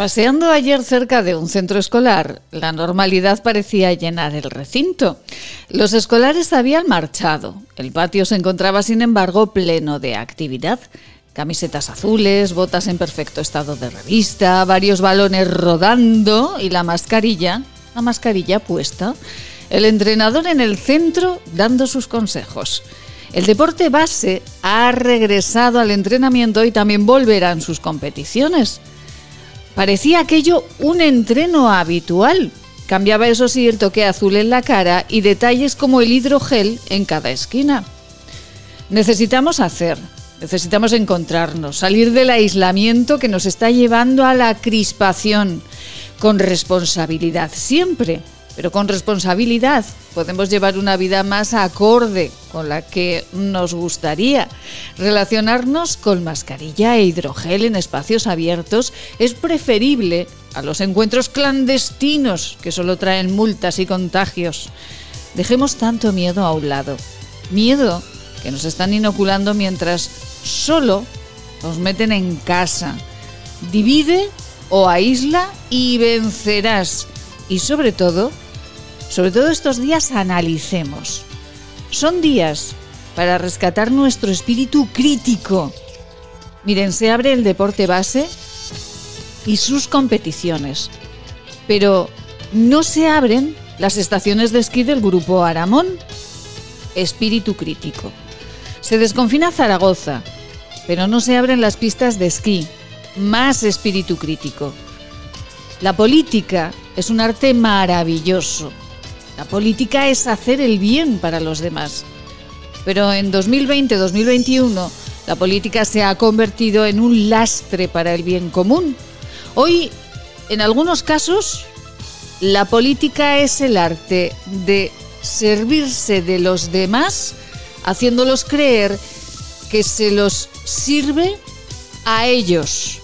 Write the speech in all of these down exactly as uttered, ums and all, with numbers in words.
Paseando ayer cerca de un centro escolar, la normalidad parecía llenar el recinto. Los escolares habían marchado. El patio se encontraba, sin embargo, pleno de actividad. Camisetas azules, botas en perfecto estado de revista, varios balones rodando y la mascarilla, la mascarilla puesta, el entrenador en el centro dando sus consejos. El deporte base ha regresado al entrenamiento y también volverán sus competiciones. Parecía aquello un entreno habitual. Cambiaba, eso sí, el toque azul en la cara y detalles como el hidrogel en cada esquina. Necesitamos hacer, necesitamos encontrarnos, salir del aislamiento que nos está llevando a la crispación. Con responsabilidad siempre, pero con responsabilidad podemos llevar una vida más acorde con la que nos gustaría. Relacionarnos con mascarilla e hidrogel en espacios abiertos es preferible a los encuentros clandestinos que solo traen multas y contagios. Dejemos tanto miedo a un lado, miedo que nos están inoculando mientras solo nos meten en casa. Divide o aísla y vencerás. Y sobre todo, sobre todo estos días analicemos. Son días para rescatar nuestro espíritu crítico. Miren, se abre el deporte base y sus competiciones, pero no se abren las estaciones de esquí del grupo Aramón. Espíritu crítico. Se desconfina Zaragoza, pero no se abren las pistas de esquí. Más espíritu crítico. La política es un arte maravilloso. La política es hacer el bien para los demás. Pero en dos mil veinte dos mil veintiuno la política se ha convertido en un lastre para el bien común. Hoy, en algunos casos, la política es el arte de servirse de los demás, haciéndolos creer que se los sirve a ellos.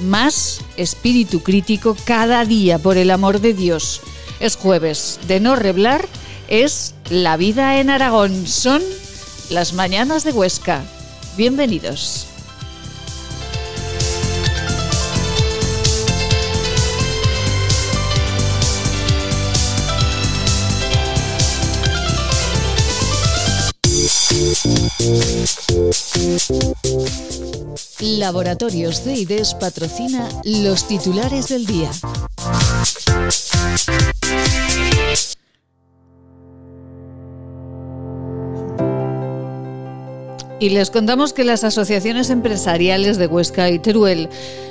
Más espíritu crítico cada día, por el amor de Dios. Es jueves de no reblar, es La Vida en Aragón, son las mañanas de Huesca. Bienvenidos. Laboratorios CEIDES patrocina los titulares del día. Y les contamos que las asociaciones empresariales de Huesca y Teruel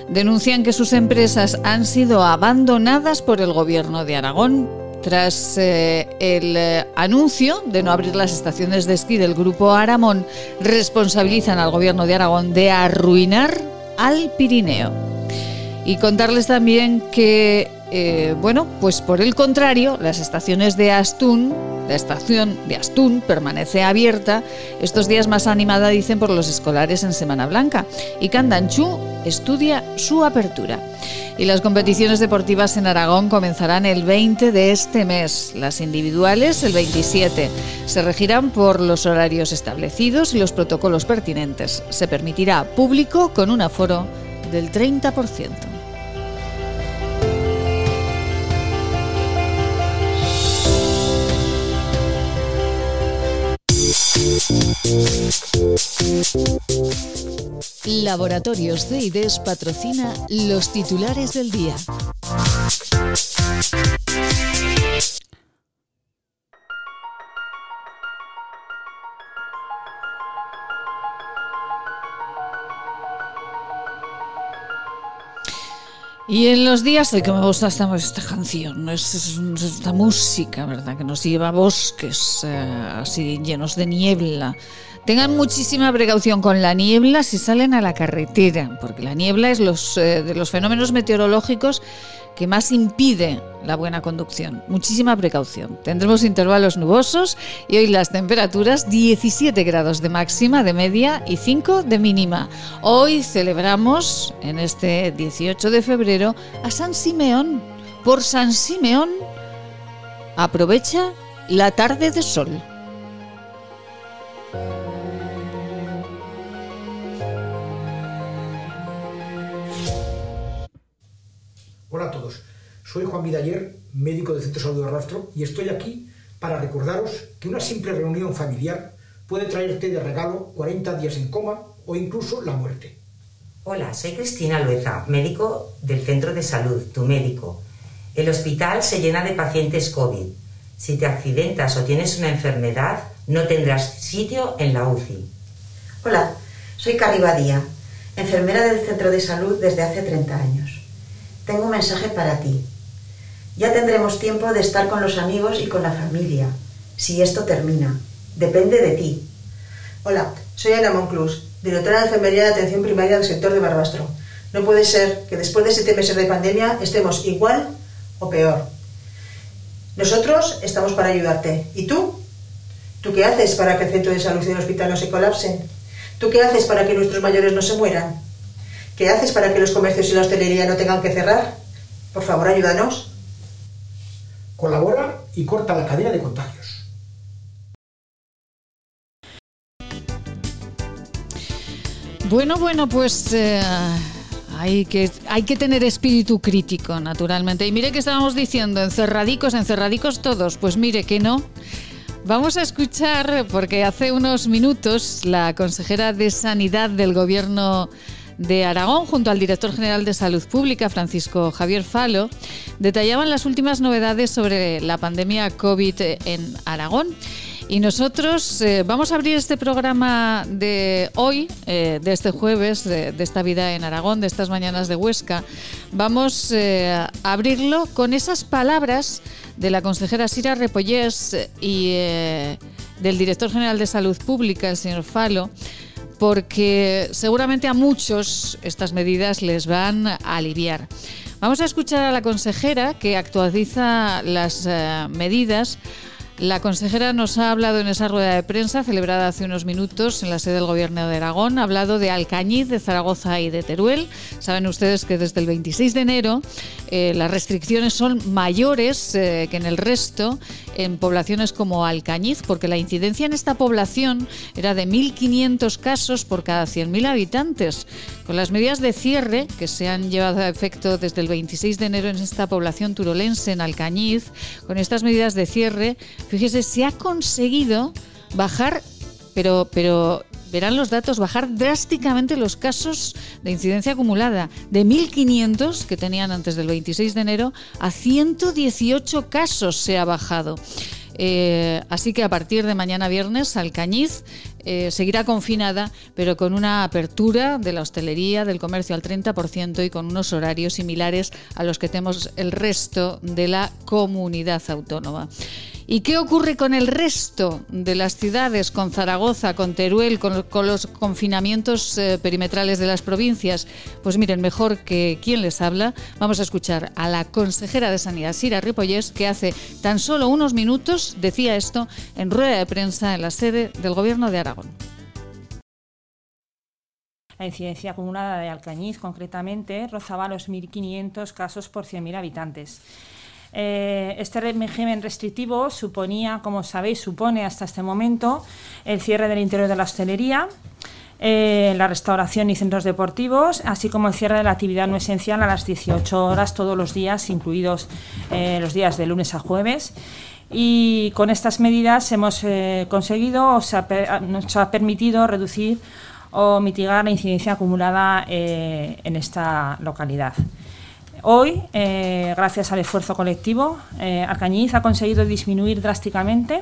denuncian que sus empresas han sido abandonadas por el Gobierno de Aragón. Tras eh, el eh, anuncio de no abrir las estaciones de esquí del grupo Aramón, responsabilizan al Gobierno de Aragón de arruinar al Pirineo. Y contarles también que, eh, bueno, pues por el contrario, las estaciones de Astún, la estación de Astún permanece abierta, estos días más animada, dicen, por los escolares en Semana Blanca, y Candanchú estudia su apertura. Y las competiciones deportivas en Aragón comenzarán el veinte de este mes. Las individuales el veintisiete. Se regirán por los horarios establecidos y los protocolos pertinentes. Se permitirá público con un aforo del treinta por ciento. Laboratorios CEIDES patrocina los titulares del día. Y en los días de que me gusta esta, esta canción, es, es, esta música, ¿verdad?, que nos lleva a bosques eh, así llenos de niebla. Tengan muchísima precaución con la niebla si salen a la carretera, porque la niebla es los, eh, de los fenómenos meteorológicos que más impide la buena conducción. Muchísima precaución. Tendremos intervalos nubosos y hoy las temperaturas diecisiete grados de máxima, de media, y cinco de mínima. Hoy celebramos, en este dieciocho de febrero, a San Simeón. Por San Simeón, aprovecha la tarde de sol. Hola a todos, soy Juan Vidaller, médico del Centro de Salud de Rastro, y estoy aquí para recordaros que una simple reunión familiar puede traerte de regalo cuarenta días en coma o incluso la muerte. Hola, soy Cristina Lueza, médico del Centro de Salud, tu médico. El hospital se llena de pacientes COVID. Si te accidentas o tienes una enfermedad, no tendrás sitio en la U C I. Hola, soy Carri Badía, enfermera del Centro de Salud desde hace treinta años. Tengo un mensaje para ti. Ya tendremos tiempo de estar con los amigos y con la familia, si esto termina. Depende de ti. Hola, soy Ana Monclús, directora de Enfermería de Atención Primaria del sector de Barbastro. No puede ser que después de siete meses de pandemia estemos igual o peor. Nosotros estamos para ayudarte. ¿Y tú? ¿Tú qué haces para que el Centro de Salud y el hospital no se colapsen? ¿Tú qué haces para que nuestros mayores no se mueran? ¿Qué haces para que los comercios y la hostelería no tengan que cerrar? Por favor, ayúdanos. Colabora y corta la cadena de contagios. Bueno, bueno, pues... Eh... Hay que, hay que tener espíritu crítico, naturalmente. Y mire que estábamos diciendo, encerradicos, encerradicos todos. Pues mire que no. Vamos a escuchar, porque hace unos minutos la consejera de Sanidad del Gobierno de Aragón, junto al director general de Salud Pública, Francisco Javier Falo, detallaban las últimas novedades sobre la pandemia COVID en Aragón. Y nosotros eh, vamos a abrir este programa de hoy, eh, de este jueves, eh, de esta vida en Aragón, de estas mañanas de Huesca. Vamos eh, a abrirlo con esas palabras de la consejera Sira Repollés y eh, del director general de Salud Pública, el señor Falo, porque seguramente a muchos estas medidas les van a aliviar. Vamos a escuchar a la consejera que actualiza las eh, medidas. La consejera nos ha hablado en esa rueda de prensa celebrada hace unos minutos en la sede del Gobierno de Aragón. Ha hablado de Alcañiz, de Zaragoza y de Teruel. Saben ustedes que desde el veintiséis de enero eh, las restricciones son mayores eh, que en el resto en poblaciones como Alcañiz, porque la incidencia en esta población era de mil quinientos casos por cada cien mil habitantes. Con las medidas de cierre que se han llevado a efecto desde el veintiséis de enero en esta población turolense, en Alcañiz, con estas medidas de cierre, fíjese, se ha conseguido bajar, pero, pero verán los datos, bajar drásticamente los casos de incidencia acumulada de mil quinientos que tenían antes del veintiséis de enero a ciento dieciocho casos se ha bajado. Eh, así que a partir de mañana viernes Alcañiz eh, seguirá confinada, pero con una apertura de la hostelería, del comercio al treinta por ciento y con unos horarios similares a los que tenemos el resto de la comunidad autónoma. ¿Y qué ocurre con el resto de las ciudades, con Zaragoza, con Teruel, con, con los confinamientos eh, perimetrales de las provincias? Pues miren, mejor que quien les habla, vamos a escuchar a la consejera de Sanidad, Sira Repollés, que hace tan solo unos minutos decía esto en rueda de prensa en la sede del Gobierno de Aragón. La incidencia acumulada de Alcañiz, concretamente, rozaba los mil quinientos casos por cien mil habitantes. Este régimen restrictivo suponía, como sabéis, supone hasta este momento el cierre del interior de la hostelería, eh, la restauración y centros deportivos, así como el cierre de la actividad no esencial a las dieciocho horas todos los días, incluidos eh, los días de lunes a jueves. Y con estas medidas hemos eh, conseguido, o sea, nos ha permitido reducir o mitigar la incidencia acumulada eh, en esta localidad. Hoy, eh, gracias al esfuerzo colectivo, eh, Alcañiz ha conseguido disminuir drásticamente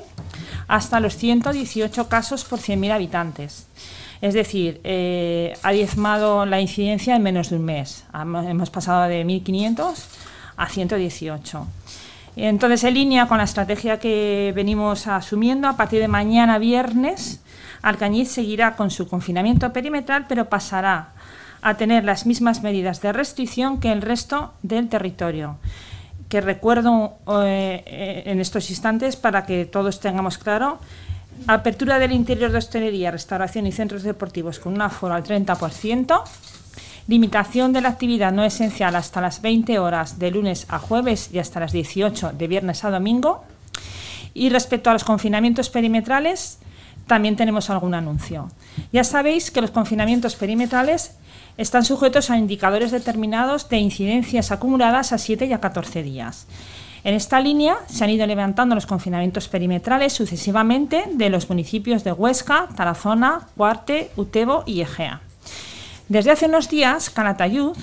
hasta los ciento dieciocho casos por cien mil habitantes. Es decir, eh, ha diezmado la incidencia en menos de un mes. Hemos pasado de mil quinientos a ciento dieciocho. Entonces, en línea con la estrategia que venimos asumiendo, a partir de mañana viernes, Alcañiz seguirá con su confinamiento perimetral, pero pasará a tener las mismas medidas de restricción que el resto del territorio, que recuerdo eh, en estos instantes para que todos tengamos claro: apertura del interior de hostelería, restauración y centros deportivos con un aforo al treinta por ciento, limitación de la actividad no esencial hasta las veinte horas de lunes a jueves y hasta las dieciocho de viernes a domingo, y respecto a los confinamientos perimetrales, también tenemos algún anuncio. Ya sabéis que los confinamientos perimetrales están sujetos a indicadores determinados de incidencias acumuladas a siete y a catorce días. En esta línea se han ido levantando los confinamientos perimetrales sucesivamente de los municipios de Huesca, Tarazona, Cuarte, Utebo y Egea. Desde hace unos días, Calatayud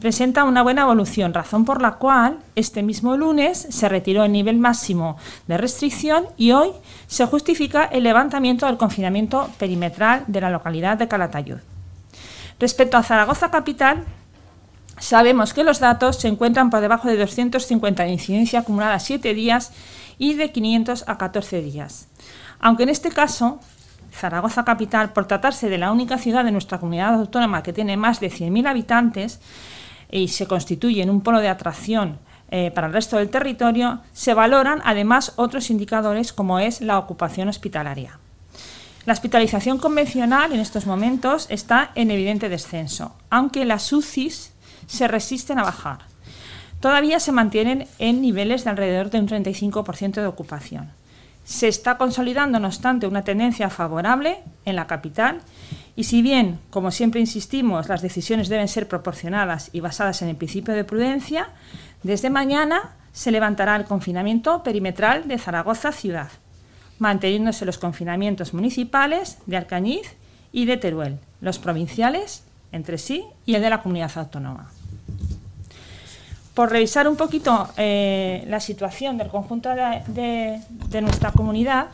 presenta una buena evolución, razón por la cual este mismo lunes se retiró el nivel máximo de restricción y hoy se justifica el levantamiento del confinamiento perimetral de la localidad de Calatayud. Respecto a Zaragoza capital, sabemos que los datos se encuentran por debajo de doscientos cincuenta de incidencia acumulada a siete días y de quinientos a catorce días. Aunque en este caso, Zaragoza capital, por tratarse de la única ciudad de nuestra comunidad autónoma que tiene más de cien mil habitantes y se constituye en un polo de atracción eh, para el resto del territorio, se valoran además otros indicadores como es la ocupación hospitalaria. La hospitalización convencional en estos momentos está en evidente descenso, aunque las U C Is se resisten a bajar. Todavía se mantienen en niveles de alrededor de un treinta y cinco por ciento de ocupación. Se está consolidando, no obstante, una tendencia favorable en la capital y si bien, como siempre insistimos, las decisiones deben ser proporcionadas y basadas en el principio de prudencia, desde mañana se levantará el confinamiento perimetral de Zaragoza ciudad, manteniéndose los confinamientos municipales de Alcañiz y de Teruel, los provinciales entre sí y el de la comunidad autónoma. Por revisar un poquito eh, la situación del conjunto de, de, de nuestra comunidad,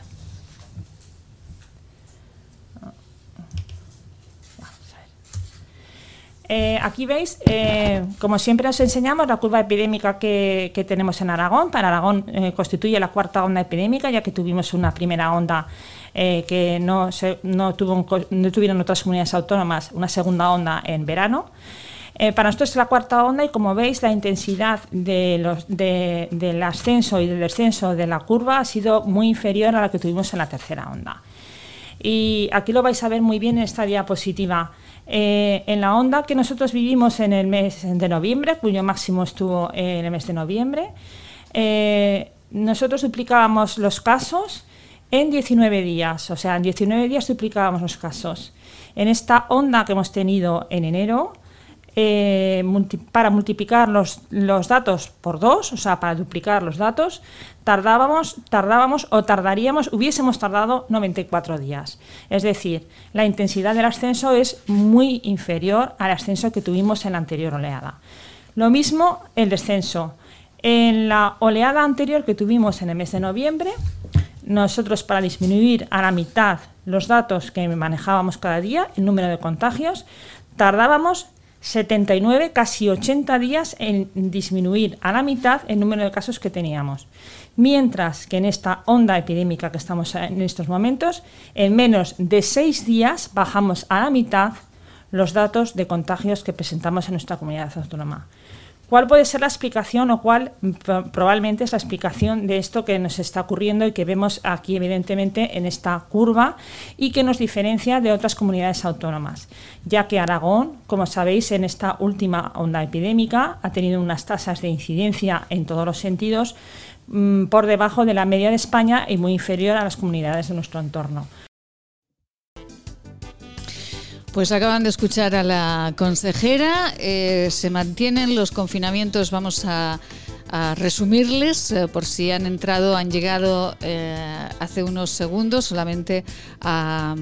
eh, aquí veis, eh, como siempre os enseñamos, la curva epidémica que, que tenemos en Aragón. Para Aragón eh, constituye la cuarta onda epidémica, ya que tuvimos una primera onda Eh, que no, se, no, tuvo, no tuvieron otras comunidades autónomas, una segunda onda en verano. Eh, para nosotros es la cuarta onda y, como veis, la intensidad de los, de, del ascenso y del descenso de la curva ha sido muy inferior a la que tuvimos en la tercera onda. Y aquí lo vais a ver muy bien en esta diapositiva. Eh, en la onda que nosotros vivimos en el mes de noviembre, cuyo máximo estuvo en el mes de noviembre, eh, nosotros duplicábamos los casos en diecinueve días, o sea, en diecinueve días duplicábamos los casos. En esta onda que hemos tenido en enero, eh, multi, para multiplicar los, los datos por dos, o sea, para duplicar los datos, tardábamos, tardábamos o tardaríamos, hubiésemos tardado noventa y cuatro días. Es decir, la intensidad del ascenso es muy inferior al ascenso que tuvimos en la anterior oleada. Lo mismo el descenso. En la oleada anterior que tuvimos en el mes de noviembre, nosotros, para disminuir a la mitad los datos que manejábamos cada día, el número de contagios, tardábamos setenta y nueve, casi ochenta días en disminuir a la mitad el número de casos que teníamos. Mientras que en esta onda epidémica que estamos en estos momentos, en menos de seis días bajamos a la mitad los datos de contagios que presentamos en nuestra comunidad autónoma. ¿Cuál puede ser la explicación o cuál probablemente es la explicación de esto que nos está ocurriendo y que vemos aquí evidentemente en esta curva y que nos diferencia de otras comunidades autónomas? Ya que Aragón, como sabéis, en esta última onda epidémica ha tenido unas tasas de incidencia en todos los sentidos mmm, por debajo de la media de España y muy inferior a las comunidades de nuestro entorno. Pues acaban de escuchar a la consejera, eh, se mantienen los confinamientos, vamos a, a resumirles, eh, por si han entrado, han llegado eh, hace unos segundos solamente a,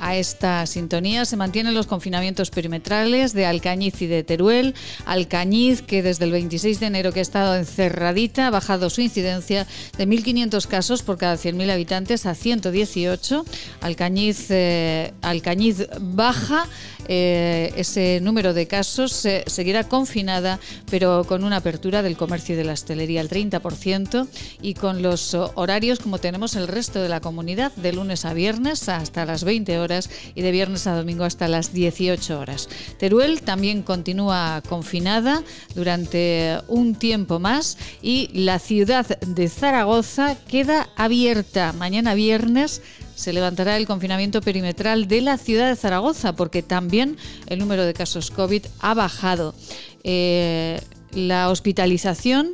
a esta sintonía. Se mantienen los confinamientos perimetrales de Alcañiz y de Teruel. Alcañiz, que desde el veintiséis de enero que ha estado encerradita, ha bajado su incidencia de mil quinientos casos por cada cien mil habitantes a ciento dieciocho. Alcañiz, eh, Alcañiz baja eh, ese número de casos, eh, seguirá confinada, pero con una apertura del comercio y de la hostelería al treinta por ciento y con los horarios como tenemos el resto de la comunidad, de lunes a viernes hasta las veinte horas y de viernes a domingo hasta las dieciocho horas. Teruel también continúa confinada durante un tiempo más y la ciudad de Zaragoza queda abierta. Mañana viernes se levantará el confinamiento perimetral de la ciudad de Zaragoza porque también el número de casos COVID ha bajado. Eh, la hospitalización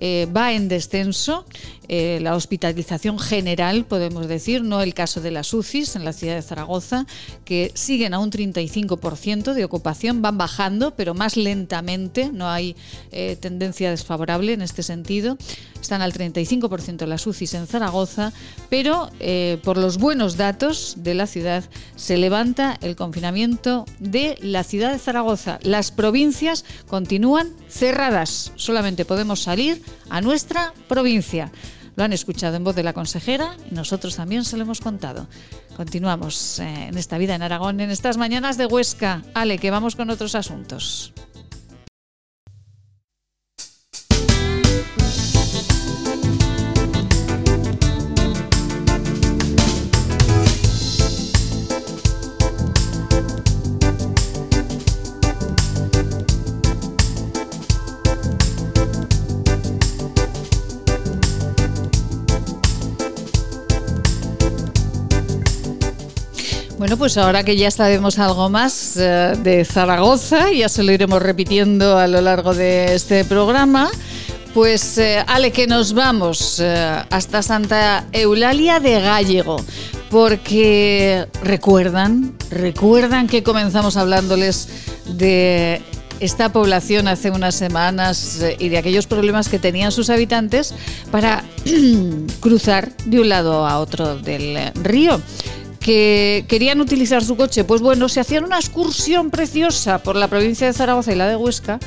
eh, va en descenso, eh, la hospitalización general, podemos decir, no el caso de las U C Is en la ciudad de Zaragoza, que siguen a un treinta y cinco por ciento de ocupación, van bajando, pero más lentamente, no hay eh, tendencia desfavorable en este sentido. Están al treinta y cinco por ciento las U C Is en Zaragoza, pero eh, por los buenos datos de la ciudad se levanta el confinamiento de la ciudad de Zaragoza. Las provincias continúan cerradas, solamente podemos salir a nuestra provincia. Lo han escuchado en voz de la consejera y nosotros también se lo hemos contado. Continuamos eh, en Esta Vida en Aragón, en estas mañanas de Huesca. Ale, que vamos con otros asuntos. Bueno, pues ahora que ya sabemos algo más uh, de Zaragoza, ya se lo iremos repitiendo a lo largo de este programa, pues uh, Ale, que nos vamos uh, hasta Santa Eulalia de Gállego, porque recuerdan, recuerdan que comenzamos hablándoles de esta población hace unas semanas y de aquellos problemas que tenían sus habitantes para cruzar de un lado a otro del río. Que querían utilizar su coche, pues bueno, se hacían una excursión preciosa por la provincia de Zaragoza y la de Huesca,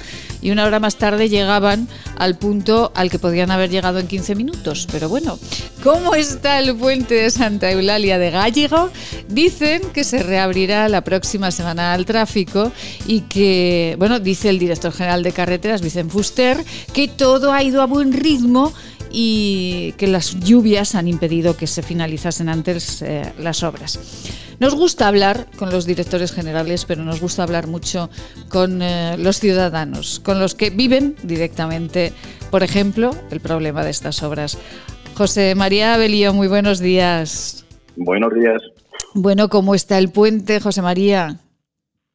y una hora más tarde llegaban al punto al que podían haber llegado en quince minutos. Pero bueno, ¿cómo está el puente de Santa Eulalia de Gállego? Dicen que se reabrirá la próxima semana al tráfico y que, bueno, dice el director general de carreteras, Vicent Fuster, que todo ha ido a buen ritmo y que las lluvias han impedido que se finalizasen antes eh, las obras. Nos gusta hablar con los directores generales, pero nos gusta hablar mucho con eh, los ciudadanos, con los que viven directamente, por ejemplo, el problema de estas obras. José María Abellío, muy buenos días. Buenos días. Bueno, ¿cómo está el puente, José María?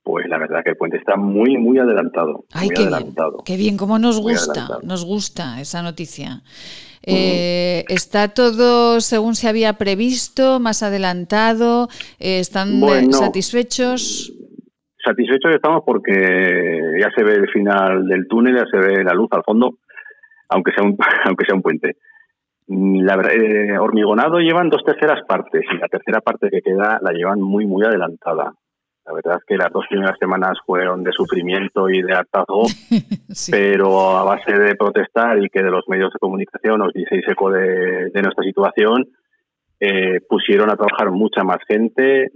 Pues la verdad que el puente está muy, muy adelantado. Ay, muy qué adelantado. Bien, qué bien, cómo nos gusta, nos gusta esa noticia. Eh, mm. ¿Está todo según se había previsto, más adelantado? Eh, ¿Están bueno, satisfechos? Satisfechos estamos porque ya se ve el final del túnel, ya se ve la luz al fondo, aunque sea un, aunque sea un puente. La verdad, eh, hormigonado llevan dos terceras partes y la tercera parte que queda la llevan muy, muy adelantada. La verdad es que las dos primeras semanas fueron de sufrimiento y de hartazgo, sí. Pero a base de protestar y que de los medios de comunicación os hicieseis eco de, de nuestra situación, eh, pusieron a trabajar mucha más gente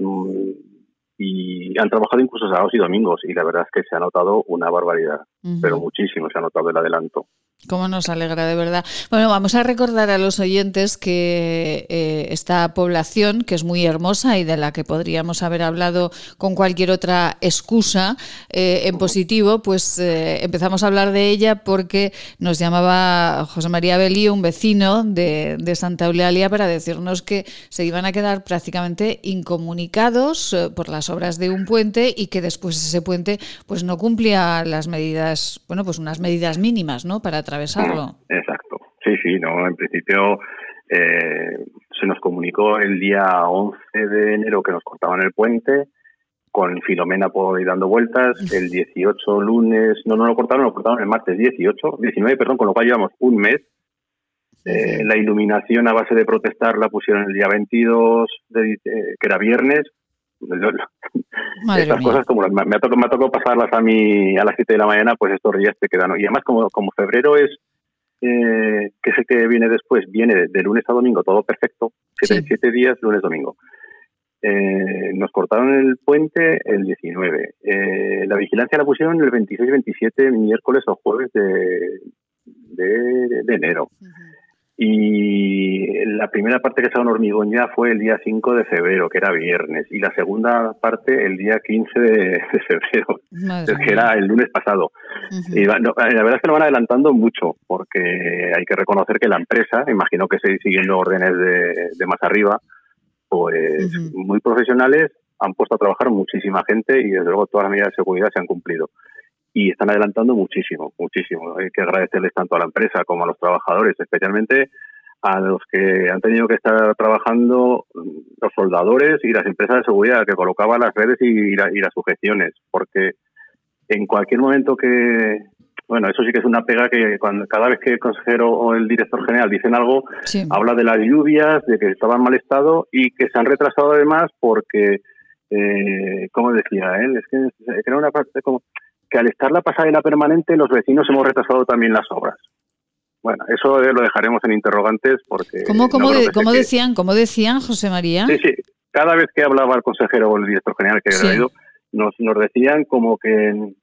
y han trabajado incluso sábados y domingos. Y la verdad es que se ha notado una barbaridad, uh-huh. Pero muchísimo se ha notado el adelanto. Cómo nos alegra, de verdad. Bueno, vamos a recordar a los oyentes que eh, esta población, que es muy hermosa y de la que podríamos haber hablado con cualquier otra excusa eh, en positivo, pues eh, empezamos a hablar de ella porque nos llamaba José María Abellío, un vecino de, de Santa Eulalia, para decirnos que se iban a quedar prácticamente incomunicados eh, por las obras de un puente y que después ese puente pues no cumplía las medidas, bueno, pues unas medidas mínimas, ¿no?, para atravesarlo. Exacto. Sí, sí, no, en principio eh, se nos comunicó el día once de enero que nos cortaban el puente, con Filomena por ir dando vueltas, el dieciocho lunes, no, no lo cortaron, lo cortaron el martes dieciocho, diecinueve, perdón, con lo cual llevamos un mes. Eh, sí. La iluminación a base de protestar la pusieron el día veintidós, de, eh, que era viernes. Madre Estas mía. Cosas como las, me ha tocado, me ha tocado pasarlas a mí a las siete de la mañana, pues estos días te quedan. Y además como, como febrero es, eh, que es el que viene después, viene de, de lunes a domingo, todo perfecto, siete, sí. siete días, lunes, domingo. Eh, nos cortaron el puente el diecinueve. Eh, la vigilancia la pusieron el veintiséis, veintisiete, miércoles o jueves de, de, de enero. Uh-huh. Y la primera parte que estaba en hormigón ya fue el día cinco de febrero, que era viernes, y la segunda parte el día quince de febrero, Madre que era el lunes pasado. Uh-huh. Y la verdad es que lo van adelantando mucho, porque hay que reconocer que la empresa, imagino que estoy siguiendo órdenes de, de más arriba, pues uh-huh. muy profesionales, han puesto a trabajar muchísima gente y desde luego todas las medidas de seguridad se han cumplido. y están adelantando muchísimo, muchísimo. Hay que agradecerles tanto a la empresa como a los trabajadores, especialmente a los que han tenido que estar trabajando, los soldadores y las empresas de seguridad que colocaban las redes y, y, la, y las sujeciones, porque en cualquier momento que... Bueno, eso sí que es una pega que cuando, cada vez que el consejero o el director general dicen algo, sí. habla de las lluvias, de que estaban en mal estado y que se han retrasado además porque, eh, como decía él, es que era una parte como que al estar la pasarela permanente los vecinos hemos retrasado también las obras. Bueno, eso lo dejaremos en interrogantes porque... ¿Cómo, cómo, no de, ¿cómo decían, que... ¿cómo decían, José María? Sí, sí, cada vez que hablaba el consejero o el director general que sí. había ido, nos, nos decían como que...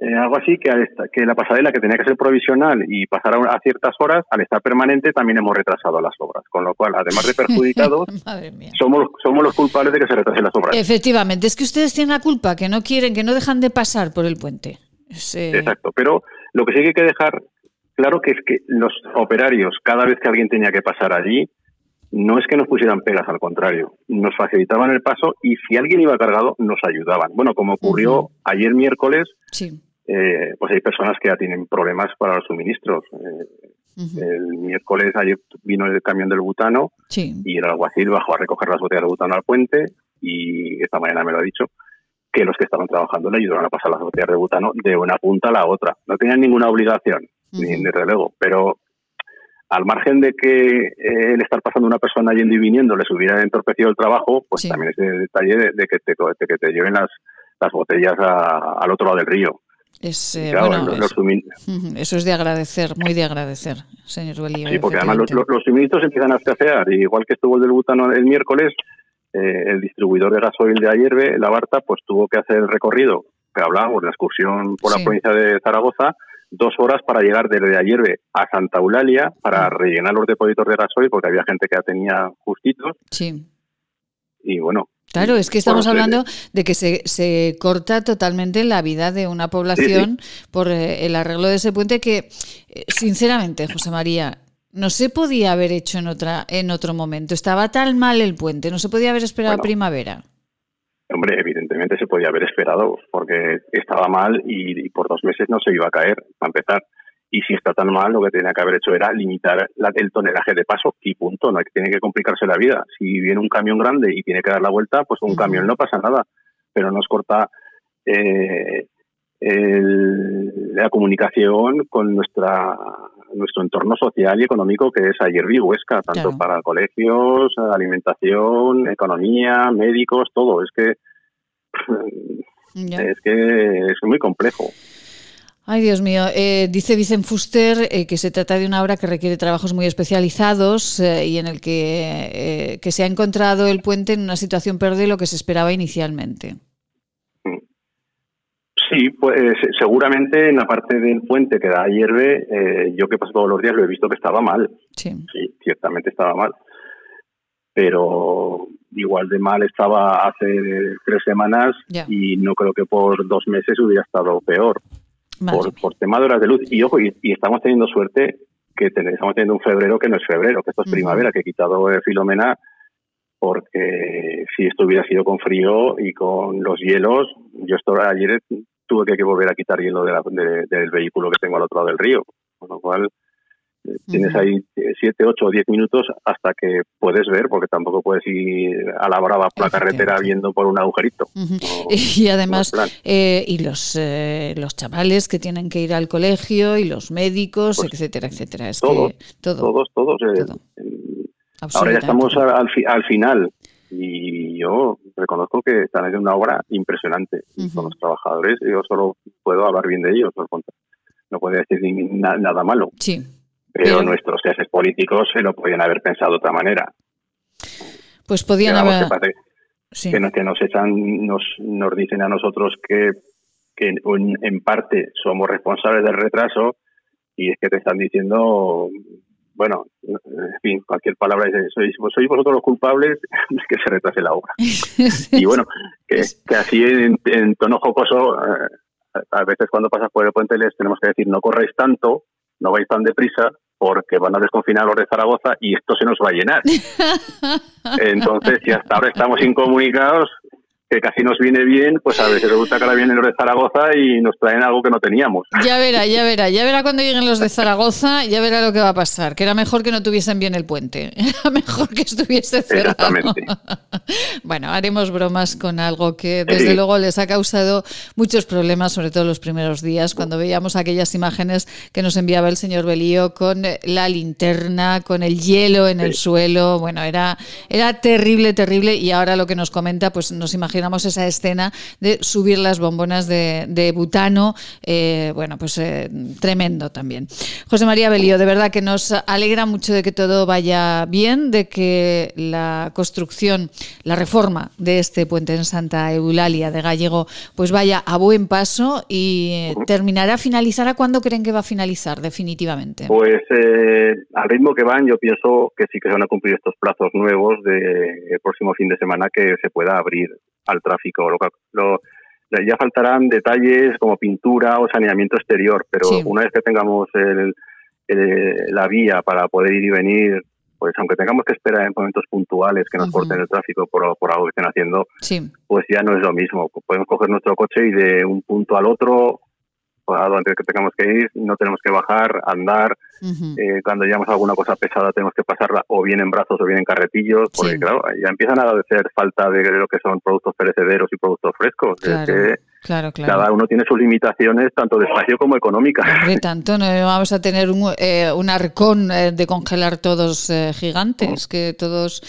Eh, algo así que, al esta, que la pasarela que tenía que ser provisional y pasar a, una, a ciertas horas, al estar permanente también hemos retrasado las obras, con lo cual además de perjudicados somos, somos los culpables de que se retrasen las obras. Efectivamente, es que ustedes tienen la culpa, que no quieren, que no dejan de pasar por el puente. Sí. Exacto, pero lo que sí que hay que dejar claro que es que los operarios, cada vez que alguien tenía que pasar allí, no es que nos pusieran pegas, al contrario, nos facilitaban el paso y si alguien iba cargado nos ayudaban. Bueno, como ocurrió uh-huh. ayer miércoles, sí. Eh, pues hay personas que ya tienen problemas para los suministros. Eh, uh-huh. El miércoles ayer vino el camión del butano sí. y el alguacil bajó a recoger las botellas de butano al puente y esta mañana me lo ha dicho, que los que estaban trabajando le ayudaron a pasar las botellas de butano de una punta a la otra. No tenían ninguna obligación, uh-huh. ni de relevo, pero al margen de que eh, el estar pasando una persona yendo y viniendo les hubiera entorpecido el trabajo, pues sí. también ese detalle de, de, que, te, de que te lleven las, las botellas a, al otro lado del río. Es, eh, claro, bueno, los, los sumin- eso es de agradecer, muy de agradecer, señor Valía. Sí, porque además los, los, los suministros empiezan a escasear, y igual que estuvo el del butano el miércoles, eh, el distribuidor de gasoil de Ayerbe, la Barta, pues tuvo que hacer el recorrido que hablábamos, la excursión por sí. la provincia de Zaragoza, dos horas para llegar desde Ayerbe a Santa Eulalia para sí. rellenar los depósitos de gasoil, porque había gente que ya tenía justitos. Sí. Y bueno. Claro, es que estamos bueno, hablando de que se, se corta totalmente la vida de una población sí, sí. por el arreglo de ese puente que, sinceramente, José María, no se podía haber hecho en otra en otro momento. Estaba tan mal el puente, no se podía haber esperado bueno, primavera. Hombre, evidentemente se podía haber esperado porque estaba mal y, y por dos meses no se iba a caer, para empezar. Y si está tan mal, lo que tenía que haber hecho era limitar la, el tonelaje de paso y punto. No hay que, tiene que complicarse la vida. Si viene un camión grande y tiene que dar la vuelta, pues un uh-huh. camión no pasa nada. Pero nos corta eh, el, la comunicación con nuestra nuestro entorno social y económico, que es Ayerbe y Huesca, tanto claro. para colegios, alimentación, economía, médicos, todo. Es que, yeah. es, que es muy complejo. Ay, Dios mío. Eh, dice Vicente Fuster eh, que se trata de una obra que requiere trabajos muy especializados eh, y en el que, eh, que se ha encontrado el puente en una situación peor de lo que se esperaba inicialmente. Sí, pues seguramente en la parte del puente que da Ayerbe, eh, yo que paso todos los días lo he visto que estaba mal. Sí. Sí, ciertamente estaba mal. Pero igual de mal estaba hace tres semanas ya. y no creo que por dos meses hubiera estado peor. Por, por tema de horas de luz. Y ojo, y, y estamos teniendo suerte que ten, estamos teniendo un febrero que no es febrero, que esto es uh-huh. primavera, que he quitado eh, Filomena, porque si esto hubiera sido con frío y con los hielos, yo esto, ayer tuve que, que volver a quitar hielo de la, de, del vehículo que tengo al otro lado del río. Con lo cual, uh-huh. tienes ahí siete, ocho o diez minutos hasta que puedes ver, porque tampoco puedes ir a la brava por la carretera viendo por un agujerito. Uh-huh. O, y además, eh, y los eh, los chavales que tienen que ir al colegio, y los médicos, pues, etcétera, etcétera. Es todos, que todo, todos, todos. Eh, todo. eh, ahora ya estamos al, al final. Y yo reconozco que están haciendo una obra impresionante uh-huh. con los trabajadores. Yo solo puedo hablar bien de ellos, por contra. No puedo decir na- nada malo. Sí. Pero bien. Nuestros jefes políticos se lo podían haber pensado de otra manera. Pues podían haber... Que, sí. que, nos, que nos echan, nos, nos dicen a nosotros que, que en, en parte somos responsables del retraso y es que te están diciendo, bueno, en fin, cualquier palabra, dice, sois, sois vosotros los culpables de que se retrase la obra. Y bueno, que, que así en, en tono jocoso, a veces cuando pasas por el puente les tenemos que decir, no corráis tanto, no vais tan deprisa porque van a desconfinar los de Zaragoza y esto se nos va a llenar. Entonces, si hasta ahora estamos incomunicados, que casi nos viene bien, pues a veces resulta que ahora vienen los de Zaragoza y nos traen algo que no teníamos. Ya verá, ya verá, ya verá cuando lleguen los de Zaragoza, ya verá lo que va a pasar, que era mejor que no tuviesen bien el puente, era mejor que estuviese cerrado. Exactamente. Bueno, haremos bromas con algo que desde sí. luego les ha causado muchos problemas, sobre todo los primeros días, cuando veíamos aquellas imágenes que nos enviaba el señor Belío con la linterna, con el hielo en sí. el suelo, bueno, era, era terrible, terrible, y ahora lo que nos comenta, pues nos imaginamos esa escena de subir las bombonas de, de butano, eh, bueno, pues eh, tremendo también. José María Abellío, de verdad que nos alegra mucho de que todo vaya bien, de que la construcción, la reforma de este puente en Santa Eulalia de Gállego, pues vaya a buen paso y terminará, finalizará. ¿Cuándo creen que va a finalizar definitivamente? Pues eh, al ritmo que van, yo pienso que sí que se van a cumplir estos plazos nuevos del próximo fin de semana, que se pueda abrir al tráfico. Lo, lo, ya faltarán detalles como pintura o saneamiento exterior, pero sí. una vez que tengamos el, el, la vía para poder ir y venir, pues aunque tengamos que esperar en momentos puntuales que nos uh-huh. corten el tráfico por, por algo que estén haciendo, sí. pues ya no es lo mismo. Podemos coger nuestro coche y de un punto al otro, antes que tengamos que ir, no tenemos que bajar, andar. Uh-huh. Eh, cuando llevamos alguna cosa pesada tenemos que pasarla o bien en brazos o bien en carretillos, porque sí. claro, ya empiezan a hacer falta de lo que son productos perecederos y productos frescos. Claro. Es que Claro, claro. Cada uno tiene sus limitaciones, tanto de espacio como económicas. Por tanto, no vamos a tener un, eh, un arcón de congelar todos eh, gigantes, que todos...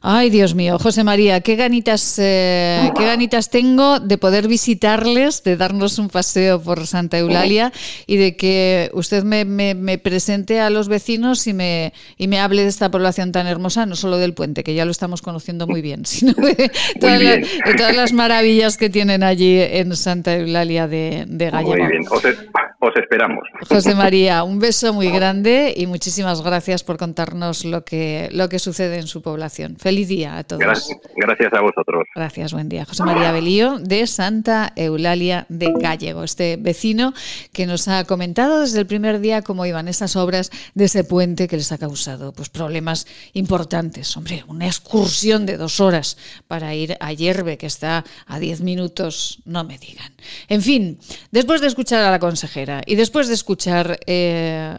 Ay, Dios mío, José María, qué ganitas, eh, qué ganitas tengo de poder visitarles, de darnos un paseo por Santa Eulalia y de que usted me, me, me presente a los vecinos y me, y me hable de esta población tan hermosa, no solo del puente, que ya lo estamos conociendo muy bien, sino de, toda bien. La, de todas las maravillas que tienen allí en Santa Eulalia de, de Gállego. Muy bien, os, es, os esperamos. José María, un beso muy grande y muchísimas gracias por contarnos lo que, lo que sucede en su población. Feliz día a todos. Gracias, gracias a vosotros. Gracias, buen día. José María Abellío de Santa Eulalia de Gállego, este vecino que nos ha comentado desde el primer día cómo iban estas obras de ese puente que les ha causado pues problemas importantes. Hombre, una excursión de dos horas para ir a Ayerbe, que está a diez minutos, no me digan. En fin, después de escuchar a la consejera y después de escuchar eh,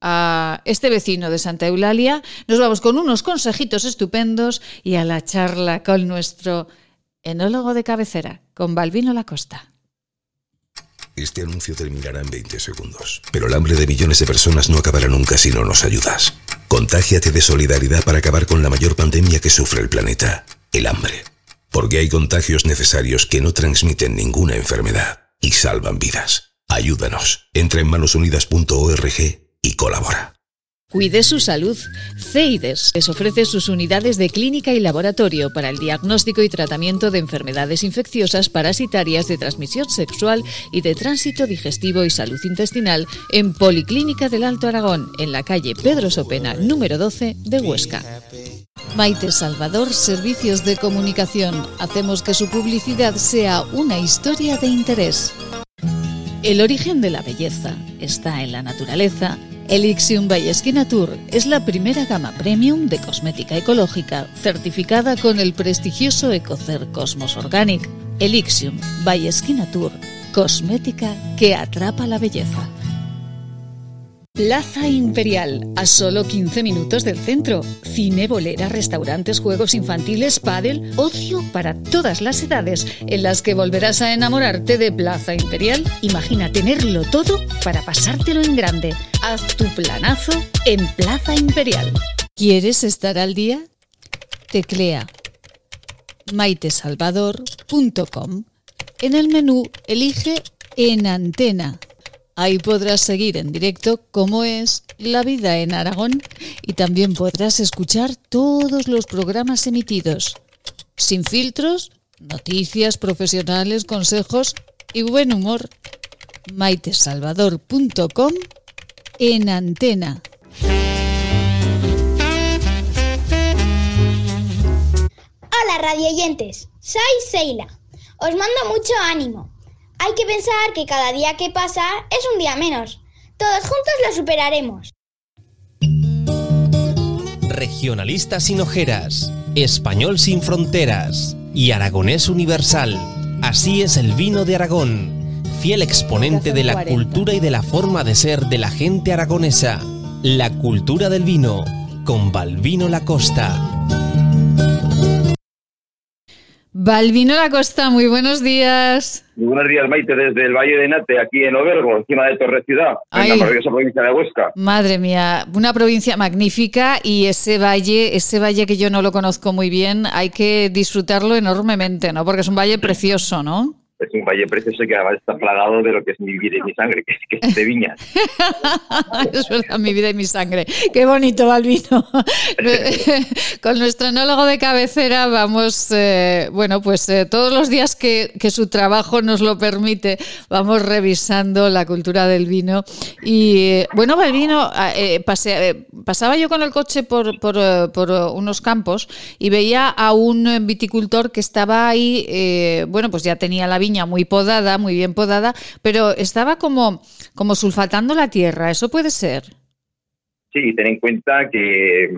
a este vecino de Santa Eulalia, nos vamos con unos consejitos estupendos y a la charla con nuestro enólogo de cabecera, con Balbino Lacosta. Este anuncio terminará en veinte segundos, pero el hambre de millones de personas no acabará nunca si no nos ayudas. Contágiate de solidaridad para acabar con la mayor pandemia que sufre el planeta, el hambre. Porque hay contagios necesarios que no transmiten ninguna enfermedad y salvan vidas. Ayúdanos. Entra en manos unidas punto org y colabora. Cuide su salud. CEIDES les ofrece sus unidades de clínica y laboratorio para el diagnóstico y tratamiento de enfermedades infecciosas parasitarias de transmisión sexual y de tránsito digestivo y salud intestinal en Policlínica del Alto Aragón, en la calle Pedro Sopena, número doce de Huesca. Maite Salvador, Servicios de Comunicación. Hacemos que su publicidad sea una historia de interés. El origen de la belleza está en la naturaleza. Elixium by Skinatur es la primera gama premium de cosmética ecológica certificada con el prestigioso Ecocer Cosmos Organic. Elixium by Skinatur, cosmética que atrapa la belleza. Plaza Imperial, a solo quince minutos del centro. Cine, bolera, restaurantes, juegos infantiles, pádel, ocio para todas las edades, en las que volverás a enamorarte de Plaza Imperial. Imagina tenerlo todo para pasártelo en grande. Haz tu planazo en Plaza Imperial. ¿Quieres estar al día? Teclea maite salvador punto com. En el menú elige En Antena. Ahí podrás seguir en directo cómo es la vida en Aragón y también podrás escuchar todos los programas emitidos. Sin filtros, noticias profesionales, consejos y buen humor. maite salvador punto com, En Antena. Hola radioyentes, soy Seila. Os mando mucho ánimo. Hay que pensar que cada día que pasa es un día menos. Todos juntos lo superaremos. Regionalistas sin ojeras. Español sin fronteras. y aragonés universal. Así es el vino de Aragón, fiel exponente de la cultura y de la forma de ser de la gente aragonesa. La cultura del vino, con Balbino Lacosta. Balbino Lacosta, muy buenos días. Muy buenos días, Maite, desde el Valle de Nate, aquí en Obergo, encima de Torre Ciudad, en la maravillosa provincia de Huesca. Madre mía, una provincia magnífica, y ese valle, ese valle que yo no lo conozco muy bien, hay que disfrutarlo enormemente, ¿no? Porque es un valle precioso, ¿no? Es un valle precioso que además está plagado de lo que es mi vida y mi sangre, que es, que es de viñas. Es verdad, mi vida y mi sangre. Qué bonito, Balbino. Con nuestro enólogo de cabecera vamos, eh, bueno, pues eh, todos los días que, que su trabajo nos lo permite, vamos revisando la cultura del vino. Y eh, bueno, Balbino, eh, pasea, eh, pasaba yo con el coche por, por, eh, por unos campos y veía a un viticultor que estaba ahí, eh, bueno, pues ya tenía la viña muy podada, muy bien podada, pero estaba como, como sulfatando la tierra. ¿Eso puede ser? Sí, ten en cuenta que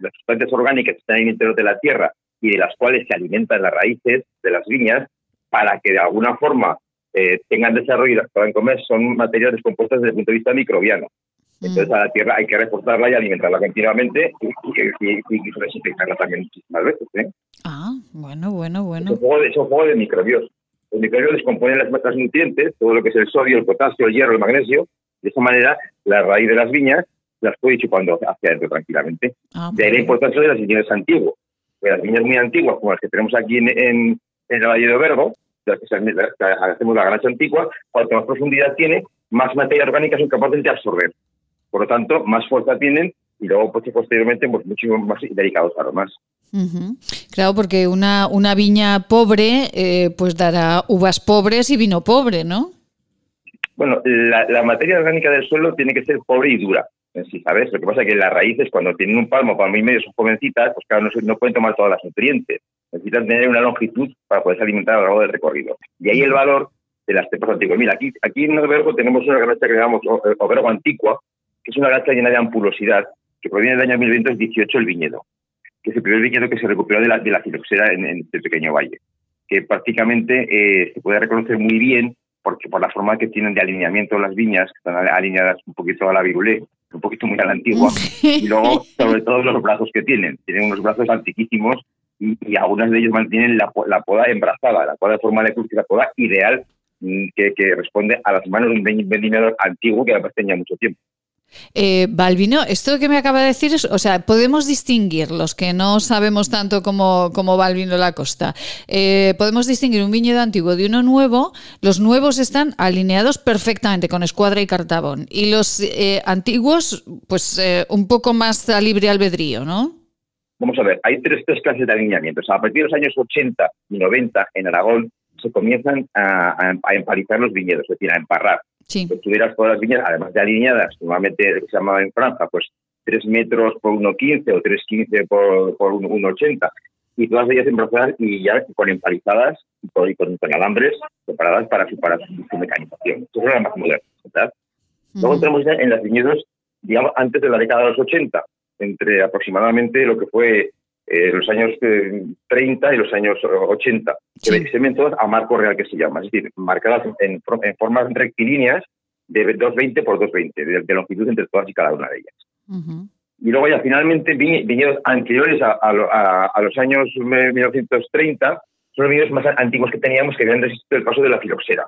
las sustancias orgánicas que están en el interior de la tierra y de las cuales se alimentan las raíces de las viñas, para que de alguna forma eh, tengan desarrollo y las puedan comer, son materias descompuestas desde el punto de vista microbiano. Entonces mm. a la tierra hay que reforzarla y alimentarla continuamente y, y, y, y desinfectarla también muchísimas veces, ¿eh? Ah, bueno, bueno, bueno. Es un juego de, es un juego de microbios. Los microbios descomponen las matas nutrientes, todo lo que es el sodio, el potasio, el hierro, el magnesio. De esa manera, la raíz de las viñas las puede ir chupando hacia adentro tranquilamente. Ah, de ahí la importancia de las viñas antiguas. De las viñas muy antiguas, como las que tenemos aquí en, en, en el Valle de Obergo, de las que hacemos la granja antigua, cuanto más profundidad tiene, más materia orgánica son capaces de absorber. Por lo tanto, más fuerza tienen y luego pues, posteriormente pues, mucho más delicados aromas. Uh-huh. Claro, porque una, una viña pobre eh, pues dará uvas pobres y vino pobre, ¿no? Bueno, la, la materia orgánica del suelo tiene que ser pobre y dura, en sí, ¿sabes? Lo que pasa es que las raíces, cuando tienen un palmo, palmo y medio, son jovencitas, pues claro, no, no pueden tomar todas las nutrientes. Necesitan tener una longitud para poderse alimentar a lo largo del recorrido. Y ahí el valor de las cepas antiguas. Mira, aquí, aquí en Obergo tenemos una granja que llamamos Obergo Antigua, que es una granja llena de ampulosidad, que proviene del año mil doscientos dieciocho el viñedo, que es el primer viñedo que se recuperó de la, de la filoxera en, en este pequeño valle, que prácticamente eh, se puede reconocer muy bien porque por la forma que tienen de alineamiento las viñas, que están alineadas un poquito a la virulé, un poquito muy a la antigua, y luego sobre todo los brazos que tienen. Tienen unos brazos antiquísimos y, y algunos de ellos mantienen la, la poda embrazada, la poda de forma de cruz, la poda ideal que, que responde a las manos de un vendimiador antiguo que además tenía mucho tiempo. Eh, Balbino, esto que me acaba de decir es, o sea, podemos distinguir los que no sabemos tanto como, como Balbino Lacosta, eh, podemos distinguir un viñedo antiguo de uno nuevo. Los nuevos están alineados perfectamente con escuadra y cartabón, y los eh, antiguos pues eh, un poco más a libre albedrío, ¿no? Vamos a ver, hay tres, tres clases de alineamientos. A partir de los años ochenta y noventa en Aragón se comienzan a, a, a emparizar los viñedos, es decir, a emparrar. Sí. Que tuvieras todas las viñas, además de alineadas, normalmente se llamaba en Francia, pues tres metros por uno quince o tres quince por, por uno ochenta, y todas ellas embrazadas y ya con empalizadas y con, y con, con alambres separadas para su, para su, su mecanización. Eso era más moderno, ¿verdad? Uh-huh. Luego tenemos ya en las viñedos, digamos, antes de la década de los ochenta, entre aproximadamente lo que fue eh, los años treinta y los años ochenta, sí, que se ven todas a marco real, que se llama, es decir, marcadas en, en formas rectilíneas de doscientos veinte por doscientos veinte, de, de longitud entre todas y cada una de ellas. Uh-huh. Y luego ya finalmente viñedos anteriores a, a, a los años mil novecientos treinta, son los viñedos más antiguos que teníamos que habían resistido el paso de la filoxera.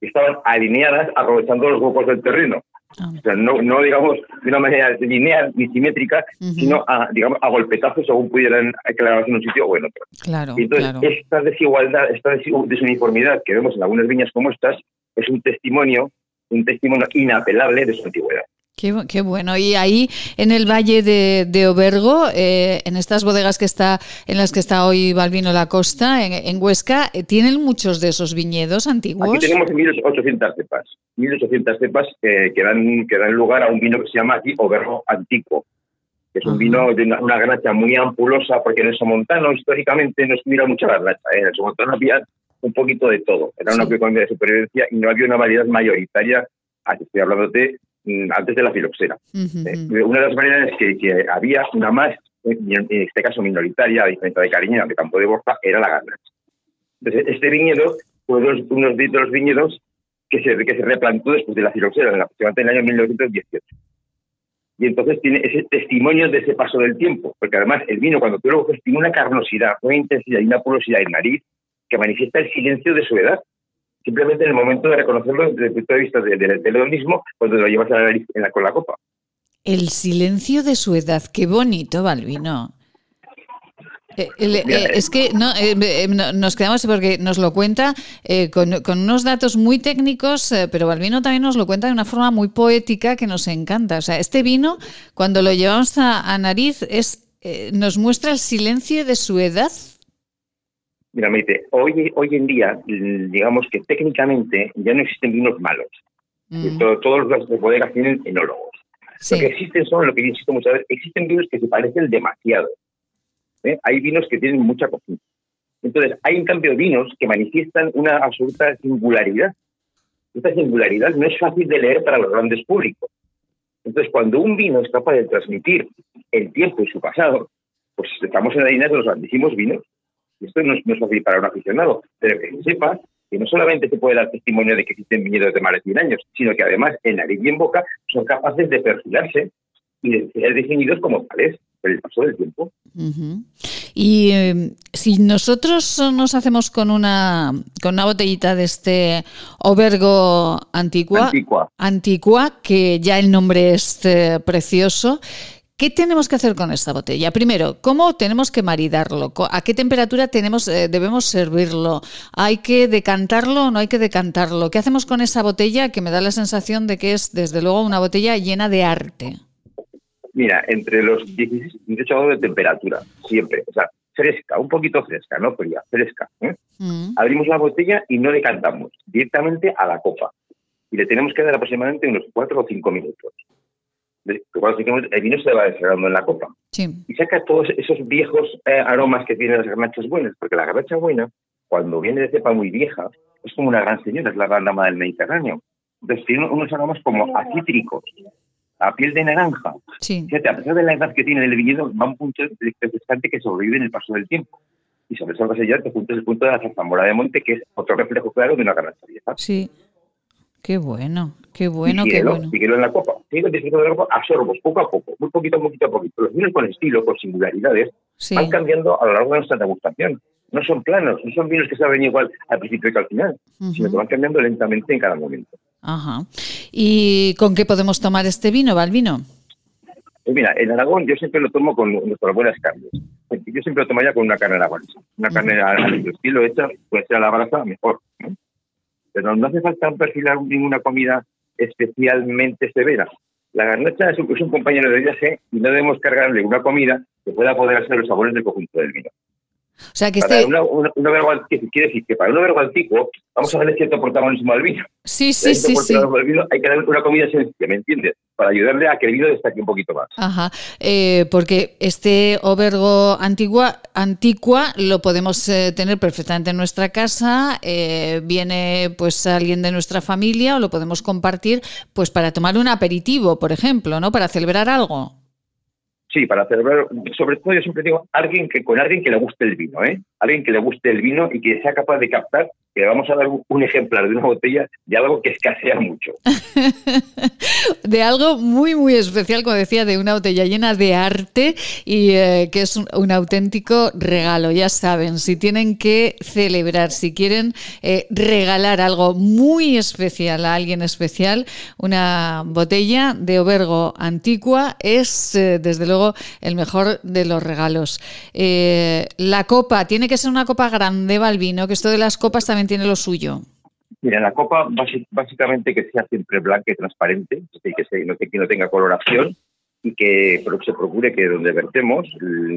Estaban alineadas aprovechando los huecos del terreno. Ah. O sea, no, no digamos de una manera lineal ni simétrica, uh-huh, sino a, digamos, a golpetazos según pudieran aclararse en un sitio o en otro. Claro, entonces, claro, esta desigualdad, esta desuniformidad que vemos en algunas viñas como estas es un testimonio, un testimonio inapelable de su antigüedad. Qué, qué bueno. Y ahí en el Valle de, de Obergo, eh, en estas bodegas que está, en las que está hoy Balbino Lacosta, en, en Huesca, ¿tienen muchos de esos viñedos antiguos? Aquí tenemos mil ochocientas cepas, mil ochocientas cepas eh, que, dan, que dan lugar a un vino que se llama aquí Obergo Antiguo, que es un, uh-huh, vino de una, una garnacha muy ampulosa, porque en el Somontano históricamente no se mira mucha garnacha, ¿eh? En el Somontano había un poquito de todo, era una, sí, economía de supervivencia y no había una variedad mayoritaria, así estoy hablando de antes de la filoxera. Uh-huh. Eh, una de las variedades que, que había, una más en este caso minoritaria, a diferencia de Cariñena, de Campo de Borja, era la garnacha. Entonces, este viñedo fue uno de los viñedos que se, que se replantó después de la filoxera, en aproximadamente en el año mil novecientos dieciocho. Y entonces tiene ese testimonio de ese paso del tiempo, porque además el vino, cuando tú lo coges, tiene una carnosidad, una intensidad y una pulosidad en nariz que manifiesta el silencio de su edad. Simplemente en el momento de reconocerlo desde el punto de vista del de, de lo mismo, cuando lo llevas a la nariz en la, con la copa. El silencio de su edad, qué bonito, Balbino. Eh, eh, eh, es que no, eh, eh, nos quedamos porque nos lo cuenta eh, con, con unos datos muy técnicos, eh, pero Balbino también nos lo cuenta de una forma muy poética que nos encanta. O sea, este vino, cuando lo llevamos a, a nariz, es eh, nos muestra el silencio de su edad. Mira, Maite, hoy, hoy en día, digamos que técnicamente ya no existen vinos malos. Mm. Todo, todos los bodegas tienen enólogos. Sí. Lo que existen son, lo que yo insisto muchas veces, existen vinos que se parecen demasiado. ¿Eh? Hay vinos que tienen mucha cocina. Entonces, hay en cambio vinos que manifiestan una absoluta singularidad. Esta singularidad no es fácil de leer para los grandes públicos. Entonces, cuando un vino es capaz de transmitir el tiempo y su pasado, pues estamos en la línea de los grandísimos vinos. Y esto no es, no es fácil para un aficionado, pero que sepas que no solamente se puede dar testimonio de que existen viñedos de más de cien años, sino que además en nariz y en boca son capaces de perfilarse y de ser definidos como tales por el paso del tiempo. Uh-huh. Y eh, si nosotros nos hacemos con una con una botellita de este Obergo Antigua, Antigua, Antigua que ya el nombre es eh, precioso, ¿qué tenemos que hacer con esta botella? Primero, ¿cómo tenemos que maridarlo? ¿A qué temperatura tenemos, eh, debemos servirlo? ¿Hay que decantarlo o no hay que decantarlo? ¿Qué hacemos con esa botella que me da la sensación de que es, desde luego, una botella llena de arte? Mira, entre los dieciséis y dieciocho grados de temperatura, siempre. O sea, fresca, un poquito fresca, no fría, fresca. ¿eh? Mm. Abrimos la botella y no decantamos, directamente a la copa. Y le tenemos que dar aproximadamente unos cuatro o cinco minutos. El vino se va desagregando en la copa. Sí. Y saca todos esos viejos eh, aromas que tienen las garnachas buenas, porque la garnacha buena, cuando viene de cepa muy vieja, es como una gran señora, es la gran dama del Mediterráneo. Entonces tiene unos aromas como a cítricos, a piel de naranja. Sí. Fíjate, a pesar de la edad que tiene el viñedo, va un punto refrescante que sobrevive en el paso del tiempo. Y sobre eso ya te juntas el punto de la zarzamora de monte, que es otro reflejo claro de una garnacha vieja. Sí. Qué bueno, qué bueno, qué bueno. Y que lo en la copa. Sí, lo disfruto de la copa a sorbos, poco a poco, muy poquito, poquito a poquito. Los vinos con estilo, con singularidades, sí, van cambiando a lo largo de nuestra degustación. No son planos, no son vinos que saben igual al principio que al final, uh-huh, sino que van cambiando lentamente en cada momento. Ajá. ¿Y con qué podemos tomar este vino, Balbino? Pues mira, en Aragón yo siempre lo tomo con nuestras buenas carnes. Yo siempre lo tomaría con una carne aragonesa. Una carne uh-huh. al estilo hecha, puede ser a la brasa, mejor, ¿no? Pero no hace falta perfilar ninguna comida especialmente severa. La garnacha es un compañero de viaje y no debemos cargarle una comida que pueda apoderarse de los sabores del conjunto del vino. O sea, que este... una, una, una verba, quiere decir que para un verbo antiguo vamos a darle cierto protagonismo al vino. Sí, sí, sí, sí. Al vino hay que darle una comida sencilla, ¿me entiendes? Para ayudarle a que el vino destaque un poquito más. Ajá, eh, porque este Obergo antigua, antigua lo podemos eh, tener perfectamente en nuestra casa, eh, viene pues alguien de nuestra familia o lo podemos compartir pues para tomar un aperitivo, por ejemplo, ¿no? Para celebrar algo. Sí, para celebrar, sobre todo yo siempre digo, alguien que con alguien que le guste el vino, ¿eh? Alguien que le guste el vino y que sea capaz de captar que le vamos a dar un ejemplar de una botella de algo que escasea mucho. De algo muy, muy especial, como decía, de una botella llena de arte y eh, que es un, un auténtico regalo. Ya saben, si tienen que celebrar, si quieren eh, regalar algo muy especial a alguien especial, una botella de Obergo Antigua es, eh, desde luego, el mejor de los regalos. Eh, la copa, tiene que ser una copa grande, Balbino, que esto de las copas también tiene lo suyo. Mira, la copa básicamente que sea siempre blanca y transparente, que, se, no, que no tenga coloración y que pero se procure que donde vertemos,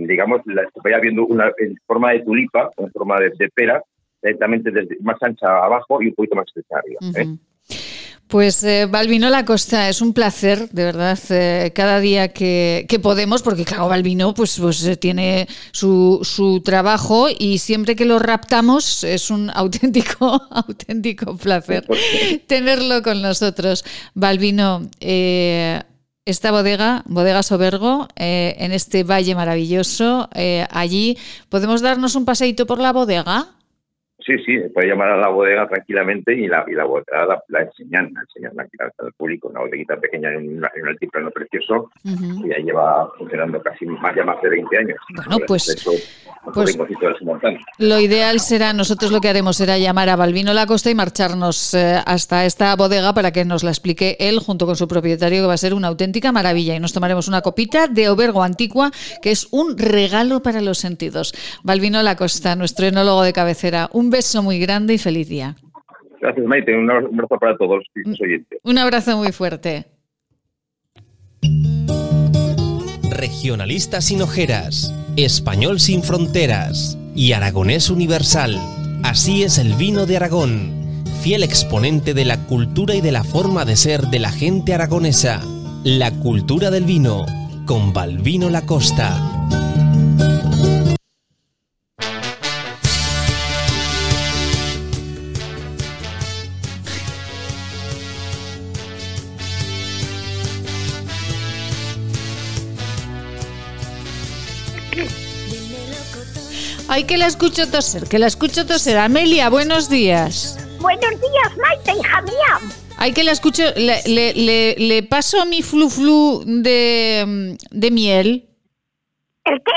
digamos, la, vaya viendo una en forma de tulipa, en forma de, de pera, directamente desde, más ancha abajo y un poquito más estrecha arriba. Uh-huh. ¿eh? Pues eh, Balbino Lacosta, es un placer, de verdad, eh, cada día que, que podemos, porque claro, Balbino pues, pues tiene su, su trabajo y siempre que lo raptamos es un auténtico, auténtico placer tenerlo con nosotros. Balbino, eh, Esta bodega, Bodega Sobergo, eh, en este valle maravilloso, eh, allí, ¿podemos darnos un paseíto por la bodega? Sí, sí, puede llamar a la bodega tranquilamente y la, y la bodega la, la enseñan, la enseñan al público, una bodeguita pequeña en, una, en un altiplano precioso, uh-huh. y ahí lleva funcionando casi más ya más de veinte años. Bueno, ¿no? pues, eso, pues lo ideal será, nosotros lo que haremos será llamar a Balbino Lacosta y marcharnos eh, hasta esta bodega para que nos la explique él junto con su propietario, que va a ser una auténtica maravilla, y nos tomaremos una copita de Obergo Antigua, que es un regalo para los sentidos. Balbino Lacosta, nuestro enólogo de cabecera, un Un beso muy grande y feliz día. Gracias, Maite. Un abrazo para todos los oyentes. Un abrazo muy fuerte. Regionalistas sin ojeras, español sin fronteras y aragonés universal. Así es el vino de Aragón, fiel exponente de la cultura y de la forma de ser de la gente aragonesa. La cultura del vino, con Balbino Lacosta. Ay, que la escucho toser, que la escucho toser. Amelia, buenos días. Buenos días, Maite, hija mía. Ay, que la escucho... Le, le, le, le paso mi flu-flu de, de miel. ¿El qué?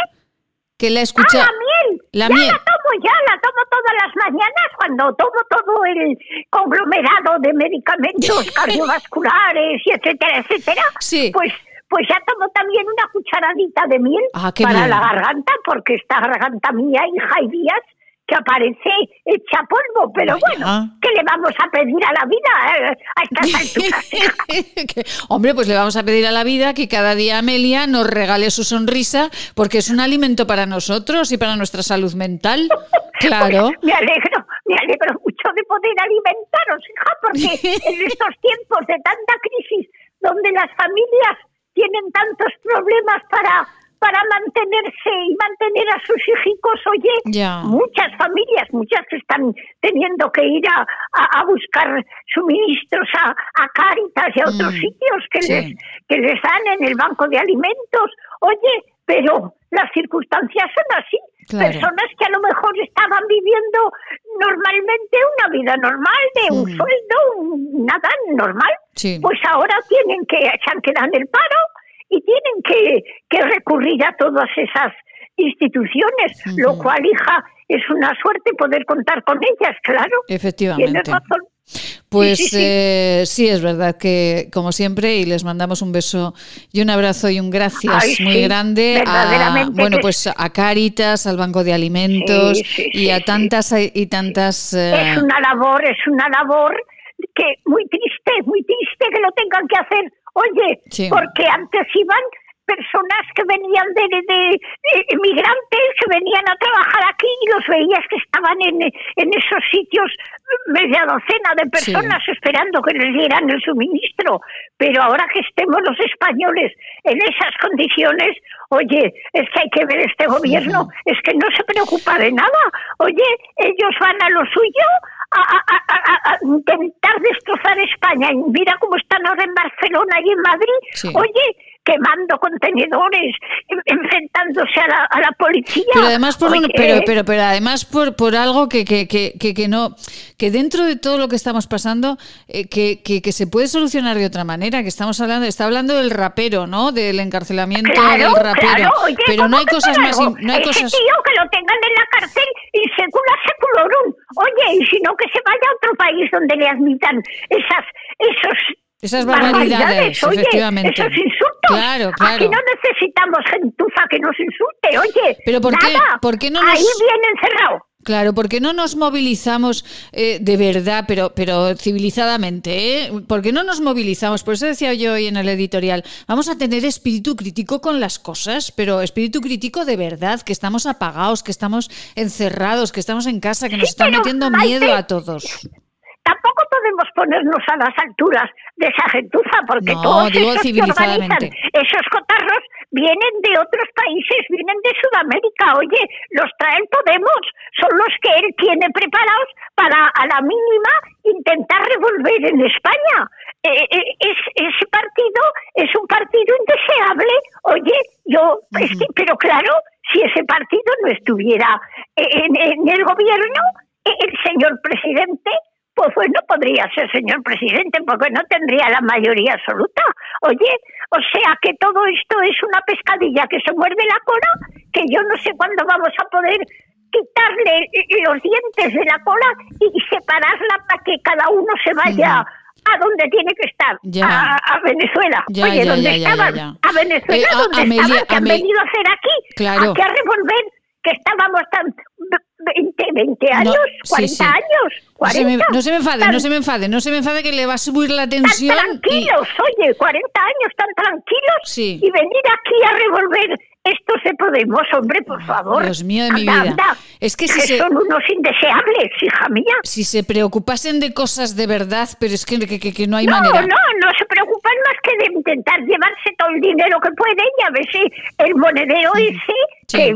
Que la escucha... Ah, la miel. La ya miel. La tomo, ya la tomo todas las mañanas cuando tomo todo el conglomerado de medicamentos cardiovasculares y etcétera, etcétera. Sí. Pues... Pues ya tomo también una cucharadita de miel ah, para bien. La garganta, porque esta garganta mía, hija, hay días que aparece hecha polvo. Pero bueno, bueno, ¿qué le vamos a pedir a la vida eh, a estas alturas? ¿Qué? Hombre, pues le vamos a pedir a la vida que cada día Amelia nos regale su sonrisa, porque es un alimento para nosotros y para nuestra salud mental. Claro. Pues me alegro, me alegro mucho de poder alimentaros, hija, porque en estos tiempos de tanta crisis, donde las familias tienen tantos problemas para, para mantenerse y mantener a sus hijicos, oye, yeah. muchas familias, muchas que están teniendo que ir a, a, a buscar suministros a, a Cáritas y a otros mm. sitios que, sí. les, que les dan en el banco de alimentos, oye, pero las circunstancias son así. Claro. Personas que a lo mejor estaban viviendo normalmente una vida normal, de un mm. sueldo, un nada normal, sí. pues ahora tienen que, se han quedado en el paro y tienen que, que recurrir a todas esas instituciones, mm. lo cual, hija, es una suerte poder contar con ellas, claro. Efectivamente. Tienes razón. Pues sí, sí, sí. Eh, sí, es verdad que, como siempre, y les mandamos un beso y un abrazo y un gracias Ay, muy sí, grande a, bueno, pues a Cáritas, al Banco de Alimentos sí, sí, y sí, a tantas sí. y tantas... Eh... Es una labor, es una labor que muy triste, muy triste que lo tengan que hacer. Oye, sí. porque antes iban... personas que venían de, de, de, de migrantes, que venían a trabajar aquí y los veías que estaban en, en esos sitios media docena de personas sí. esperando que les dieran el suministro. Pero ahora que estemos los españoles en esas condiciones, oye, es que hay que ver este gobierno, sí. es que no se preocupa de nada. Oye, ellos van a lo suyo, A, a, a, a intentar destrozar España. Mira cómo están ahora en Barcelona y en Madrid. Sí. Oye, quemando contenedores, enfrentándose a la, a la policía. Pero además por un, pero, pero pero además por por algo que que, que, que que no que dentro de todo lo que estamos pasando eh, que, que que se puede solucionar de otra manera. Que estamos hablando está hablando del rapero, ¿no? Del encarcelamiento claro, del rapero. Claro. Oye, pero no hay cosas más in, no hay ese cosas. Tío que lo tengan en la cárcel y secula seculorum. Oye, y si no que se vaya a otro país donde le admitan esas esos esas barbaridades, barbaridades oye, efectivamente. Esos insultos. Claro, claro. Aquí no necesitamos gentuza que nos insulte, oye. Pero ¿por nada? Qué? ¿Por qué no nos... Ahí viene encerrado. Claro, porque no nos movilizamos eh, de verdad, pero pero civilizadamente, ¿eh? Porque no nos movilizamos, por eso decía yo hoy en el editorial, vamos a tener espíritu crítico con las cosas, pero espíritu crítico de verdad, que estamos apagados, que estamos encerrados, que estamos en casa, que nos sí, están metiendo Maite, miedo a todos. Tampoco podemos ponernos a las alturas de esa gentuza, porque no, todos esos que organizan esos cotarros vienen de otros países, vienen de Sudamérica, oye, los trae el Podemos, son los que él tiene preparados para a la mínima intentar revolver en España. Eh, eh, es, ese partido es un partido indeseable. Oye, yo, uh-huh. es que, pero claro, si ese partido no estuviera en, en el gobierno, el señor presidente, pues no bueno, podría ser señor presidente porque no tendría la mayoría absoluta. Oye, o sea que todo esto es una pescadilla que se muerde la cola, que yo no sé cuándo vamos a poder quitarle los dientes de la cola y separarla para que cada uno se vaya... Uh-huh. a dónde tiene que estar, a, a Venezuela, ya, oye, ya, ¿dónde ya, estaban? Ya, ya. A Venezuela, eh, ¿dónde Amelia, estaban? ¿Qué Amelia... han venido a hacer aquí? Claro. ¿A qué a revolver? Que estábamos tan... veinte, veinte años, no, cuarenta sí, sí. años, cuarenta. Se me, no se me enfade, tan, no se me enfade, no se me enfade que le va a subir la tensión. Tan tranquilos, y... oye, cuarenta años tan tranquilos sí. y venir aquí a revolver... Esto se Podemos, hombre, por favor. Dios mío de mi anda, vida. Anda, es que, si que se... son unos indeseables, hija mía. Si se preocupasen de cosas de verdad, pero es que, que, que no hay no, manera. No, no, no se preocupan más que de intentar llevarse todo el dinero que pueden y a ver si el monedero sí. ese, sí. que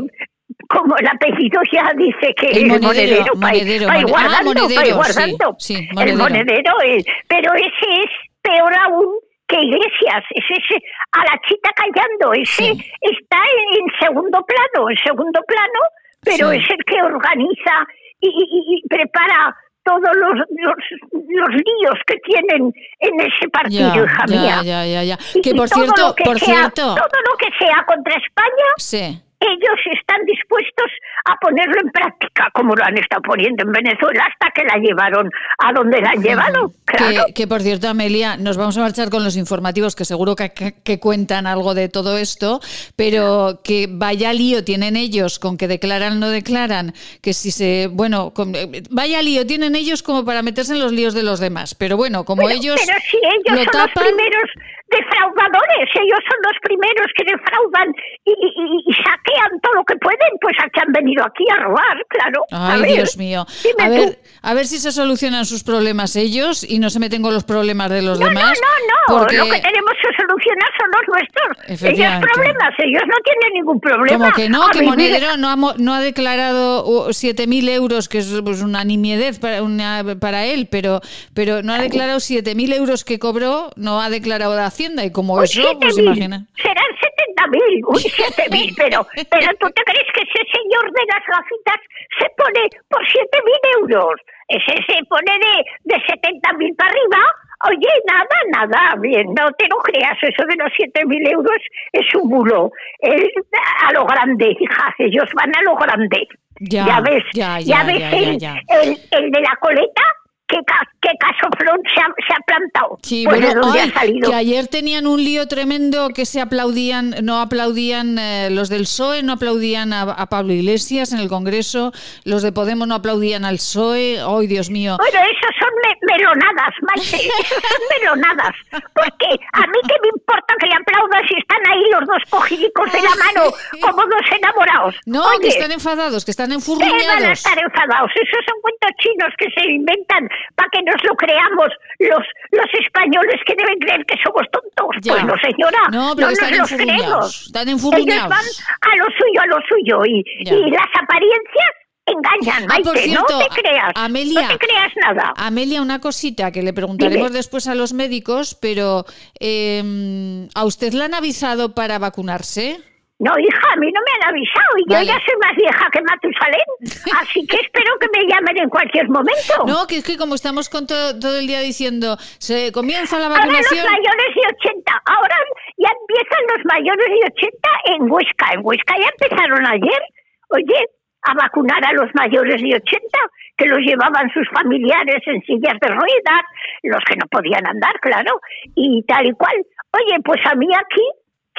como el apellido ya dice que el monedero, el monedero, monedero va, monedero, va, monedero, va guardando, ah, monedero, va guardando. Sí, sí, monedero. El monedero, es, pero ese es peor aún. Que Iglesias, es ese a la chita callando, ese sí. está en segundo plano, en segundo plano, pero sí. es el que organiza y, y, y prepara todos los, los, los líos que tienen en ese partido, ya, hija ya, mía. Ya, ya, ya. Que y, por y todo cierto, lo que por sea, cierto, todo lo que sea contra España. Sí. Ellos están dispuestos a ponerlo en práctica, como lo han estado poniendo en Venezuela, hasta que la llevaron a donde la han llevado. Claro. Que, que, por cierto, Amelia, nos vamos a marchar con los informativos, que seguro que, que, que cuentan algo de todo esto, pero que vaya lío tienen ellos con que declaran, no declaran, que si se... Bueno, con, vaya lío tienen ellos como para meterse en los líos de los demás, pero bueno, como pero, ellos... Pero si ellos lo son tapan, los primeros... defraudadores, ellos son los primeros que defraudan y, y, y saquean todo lo que pueden, pues a que han venido aquí a robar, claro. Ay, a ver, Dios mío. A ver, a ver si se solucionan sus problemas ellos y no se meten con los problemas de los no, demás. No, no, no, porque... lo que tenemos que solucionar son los nuestros. Ellos problemas, ellos no tienen ningún problema. Como que no, a que vivir. Monedero no ha, no ha declarado siete mil euros, que es pues, una nimiedad para, una, para él, pero, pero no ha declarado siete mil euros que cobró, no ha declarado de Hacienda y como eso, siete pues imagina. Serán setenta mil, uy, siete mil, pero, pero ¿tú te crees que ese señor de las gafitas se pone por siete mil euros? Ese se pone de, de setenta mil para arriba. Oye, nada, nada, bien, no te lo creas, eso de los siete mil euros es un bulo. Es a lo grande, hija, ellos van a lo grande. Ya, ya ves, ya, ya, ya ves ya, el, ya, ya. El, el de la coleta. ¿Qué, qué casoflón se ha, se ha plantado? Sí, pues bueno, ¿dónde ay, ha salido? Que ayer tenían un lío tremendo que se aplaudían, no aplaudían eh, los del P S O E, no aplaudían a, a Pablo Iglesias en el Congreso, los de Podemos no aplaudían al P S O E, ¡ay, oh, Dios mío! Bueno, esos son me- melonadas, Maite, esos son melonadas, porque a mí que me importa que le aplaudan si están ahí los dos cogidicos de la mano, como dos enamorados. No, oye, que están enfadados, que están enfurruñados. Van a estar enfadados, esos son cuentos chinos que se inventan para que nos lo creamos los los españoles que deben creer que somos tontos. Ya. Bueno, señora, no, pero no están nos los creemos. Están enfurruñados. Ellos van a lo suyo, a lo suyo. Y, y las apariencias engañan, Maite, ah, por cierto, no te creas, Amelia, no te creas nada. Amelia, una cosita que le preguntaremos Dime. después a los médicos, pero eh, ¿a usted la han avisado para vacunarse? No, hija, a mí no me han avisado y vale. yo ya soy más vieja que Matusalén, así que espero que me llamen en cualquier momento. No, que es que como estamos con todo, todo el día diciendo, se comienza la vacunación... Ahora los mayores de ochenta, ahora ya empiezan los mayores de ochenta en Huesca, en Huesca ya empezaron ayer, oye, a vacunar a los mayores de ochenta, que los llevaban sus familiares en sillas de ruedas, los que no podían andar, claro, y tal y cual. Oye, pues a mí aquí...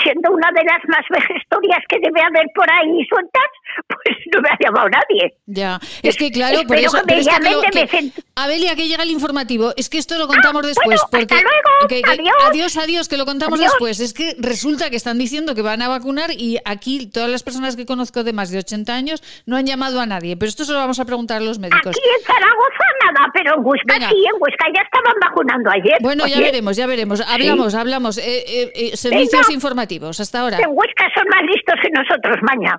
siendo una de las más vejestorias que debe haber por ahí sueltas, pues no me ha llamado nadie. Ya, es que claro, por eso... Que me llamen, que lo, que, me Abelia, que llega el informativo. Es que esto lo contamos ah, después. Bueno, porque, hasta luego, que, que, adiós. Adiós, adiós, que lo contamos adiós. después. Es que resulta que están diciendo que van a vacunar y aquí todas las personas que conozco de más de ochenta años no han llamado a nadie. Pero esto se lo vamos a preguntar a los médicos. Aquí en Zaragoza nada, pero en Huesca Venga. sí, en Huesca ya estaban vacunando ayer. Bueno, ayer. ya veremos, ya veremos. Hablamos, sí. hablamos. Eh, eh, eh, servicios Venga. informativos. Hasta ahora. En Huesca son más listos que nosotros, maña.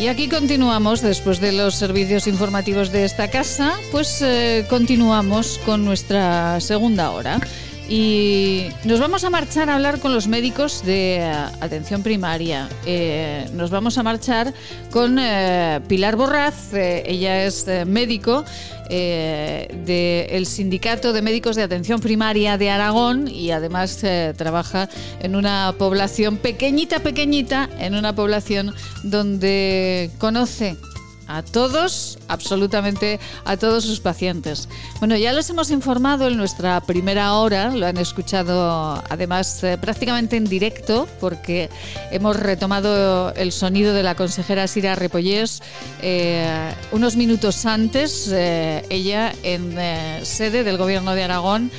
Y aquí continuamos, después de los servicios informativos de esta casa, pues eh, continuamos con nuestra segunda hora. Y nos vamos a marchar a hablar con los médicos de uh, atención primaria. Eh, nos vamos a marchar con uh, Pilar Borraz, eh, ella es uh, médico eh, del de Sindicato de Médicos de Atención Primaria de Aragón y además eh, trabaja en una población pequeñita, pequeñita, en una población donde conoce a todos, absolutamente a todos sus pacientes. Bueno, ya los hemos informado en nuestra primera hora, lo han escuchado además eh, prácticamente en directo, porque hemos retomado el sonido de la consejera Sira Repollés eh, unos minutos antes, eh, ella en eh, sede del Gobierno de Aragón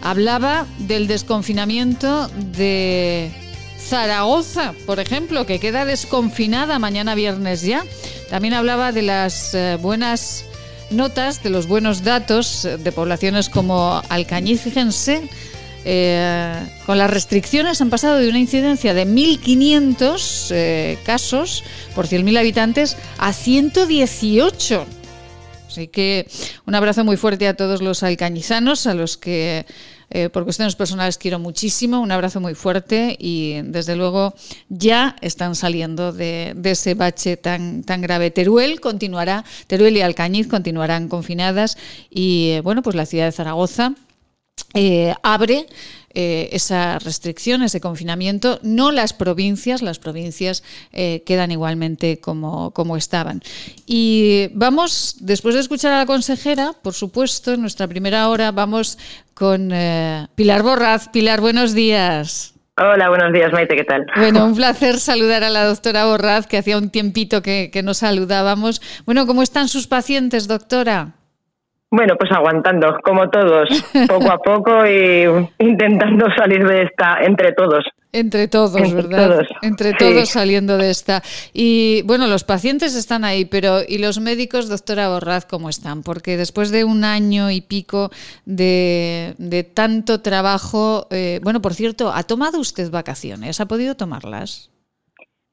hablaba del desconfinamiento de Zaragoza, por ejemplo, que queda desconfinada mañana viernes ya. También hablaba de las eh, buenas notas, de los buenos datos de poblaciones como Alcañiz. Fíjense, eh, con las restricciones han pasado de una incidencia de mil quinientos eh, casos por cien mil habitantes a ciento dieciocho. Así que un abrazo muy fuerte a todos los alcañizanos, a los que eh, por cuestiones personales quiero muchísimo. Un abrazo muy fuerte y desde luego ya están saliendo de, de ese bache tan, tan grave. Teruel continuará, Teruel y Alcañiz continuarán confinadas y eh, bueno, pues la ciudad de Zaragoza eh, abre Eh, esa restricción, ese confinamiento, no las provincias, las provincias eh, quedan igualmente como, como estaban. Y vamos, después de escuchar a la consejera, por supuesto, en nuestra primera hora, vamos con eh, Pilar Borraz. Pilar, buenos días. Hola, buenos días, Maite, ¿qué tal? Bueno, un placer saludar a la doctora Borraz, que hacía un tiempito que, que nos saludábamos. Bueno, ¿cómo están sus pacientes, doctora? Bueno, pues aguantando, como todos, poco a poco y intentando salir de esta, entre todos. Entre todos, entre ¿verdad? Todos. Entre todos sí. Saliendo de esta. Y bueno, los pacientes están ahí, pero ¿y los médicos, doctora Borraz, cómo están? Porque después de un año y pico de, de tanto trabajo, eh, bueno, por cierto, ¿ha tomado usted vacaciones? ¿Ha podido tomarlas?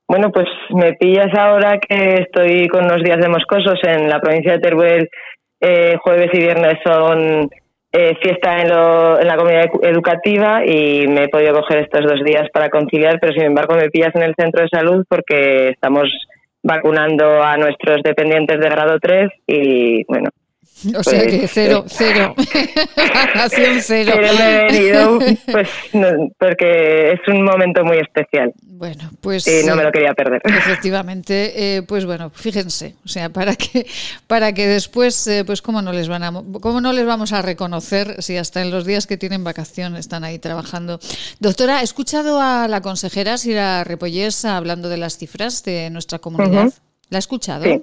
Bueno, pues me pillas ahora que estoy con unos días de moscosos en la provincia de Teruel. Eh, jueves y viernes son eh, fiesta en, lo, en la comunidad educativa y me he podido coger estos dos días para conciliar, pero sin embargo me pillas en el centro de salud porque estamos vacunando a nuestros dependientes de grado tres y bueno. O pues, sea que cero, cero, vacación cero. Pero me he venido pues, no, porque es un momento muy especial. Bueno, pues y no me lo quería perder. Efectivamente, eh, pues bueno, fíjense, o sea, para que para que después, eh, pues cómo no les van a, cómo no les vamos a reconocer si hasta en los días que tienen vacación están ahí trabajando. Doctora, he escuchado a la consejera Sira Repollés hablando de las cifras de nuestra comunidad. Uh-huh. ¿La ha escuchado? Sí.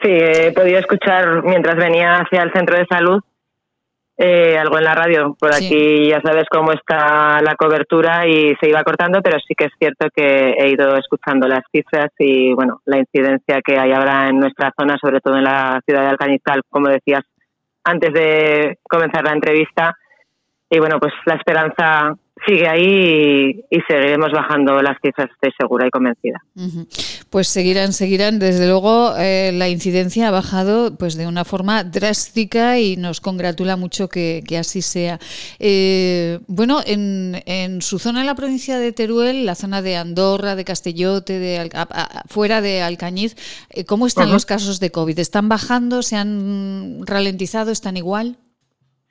Sí, he podido escuchar mientras venía hacia el centro de salud eh, algo en la radio. Por sí. Aquí ya sabes cómo está la cobertura y se iba cortando, pero sí que es cierto que he ido escuchando las cifras y bueno, la incidencia que hay ahora en nuestra zona, sobre todo en la ciudad de Alcañiz, como decías antes de comenzar la entrevista. Y bueno, pues la esperanza sigue ahí y, y seguiremos bajando las cifras, estoy segura y convencida. Uh-huh. Pues seguirán, seguirán. Desde luego, eh, la incidencia ha bajado pues de una forma drástica y nos congratula mucho que, que así sea. Eh, bueno, en, en su zona, en la provincia de Teruel, la zona de Andorra, de Castellote, de Al- a, a, fuera de Alcañiz, eh, ¿cómo están uh-huh. los casos de COVID? ¿Están bajando? ¿Se han ralentizado? ¿Están igual?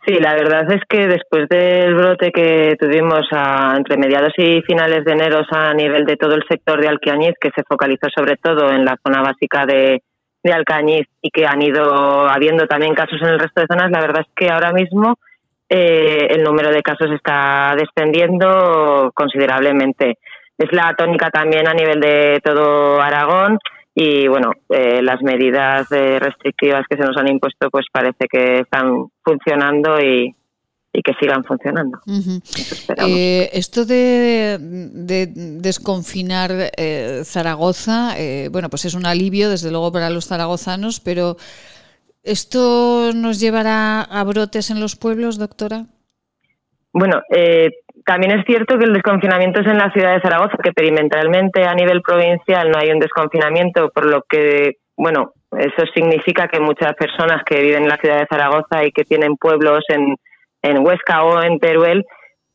Sí, la verdad es que después del brote que tuvimos a, entre mediados y finales de enero a nivel de todo el sector de Alcañiz, que se focalizó sobre todo en la zona básica de, de Alcañiz y que han ido habiendo también casos en el resto de zonas, la verdad es que ahora mismo eh, el número de casos está descendiendo considerablemente. Es la tónica también a nivel de todo Aragón y bueno, eh, las medidas eh, restrictivas que se nos han impuesto pues parece que están funcionando y, y que sigan funcionando. Uh-huh. Eh, esto de, de desconfinar eh, Zaragoza, eh, bueno, pues es un alivio desde luego para los zaragozanos, pero ¿esto nos llevará a brotes en los pueblos, doctora? Bueno, eh, también es cierto que el desconfinamiento es en la ciudad de Zaragoza, que perimetralmente a nivel provincial no hay un desconfinamiento, por lo que, bueno, eso significa que muchas personas que viven en la ciudad de Zaragoza y que tienen pueblos en, en Huesca o en Teruel,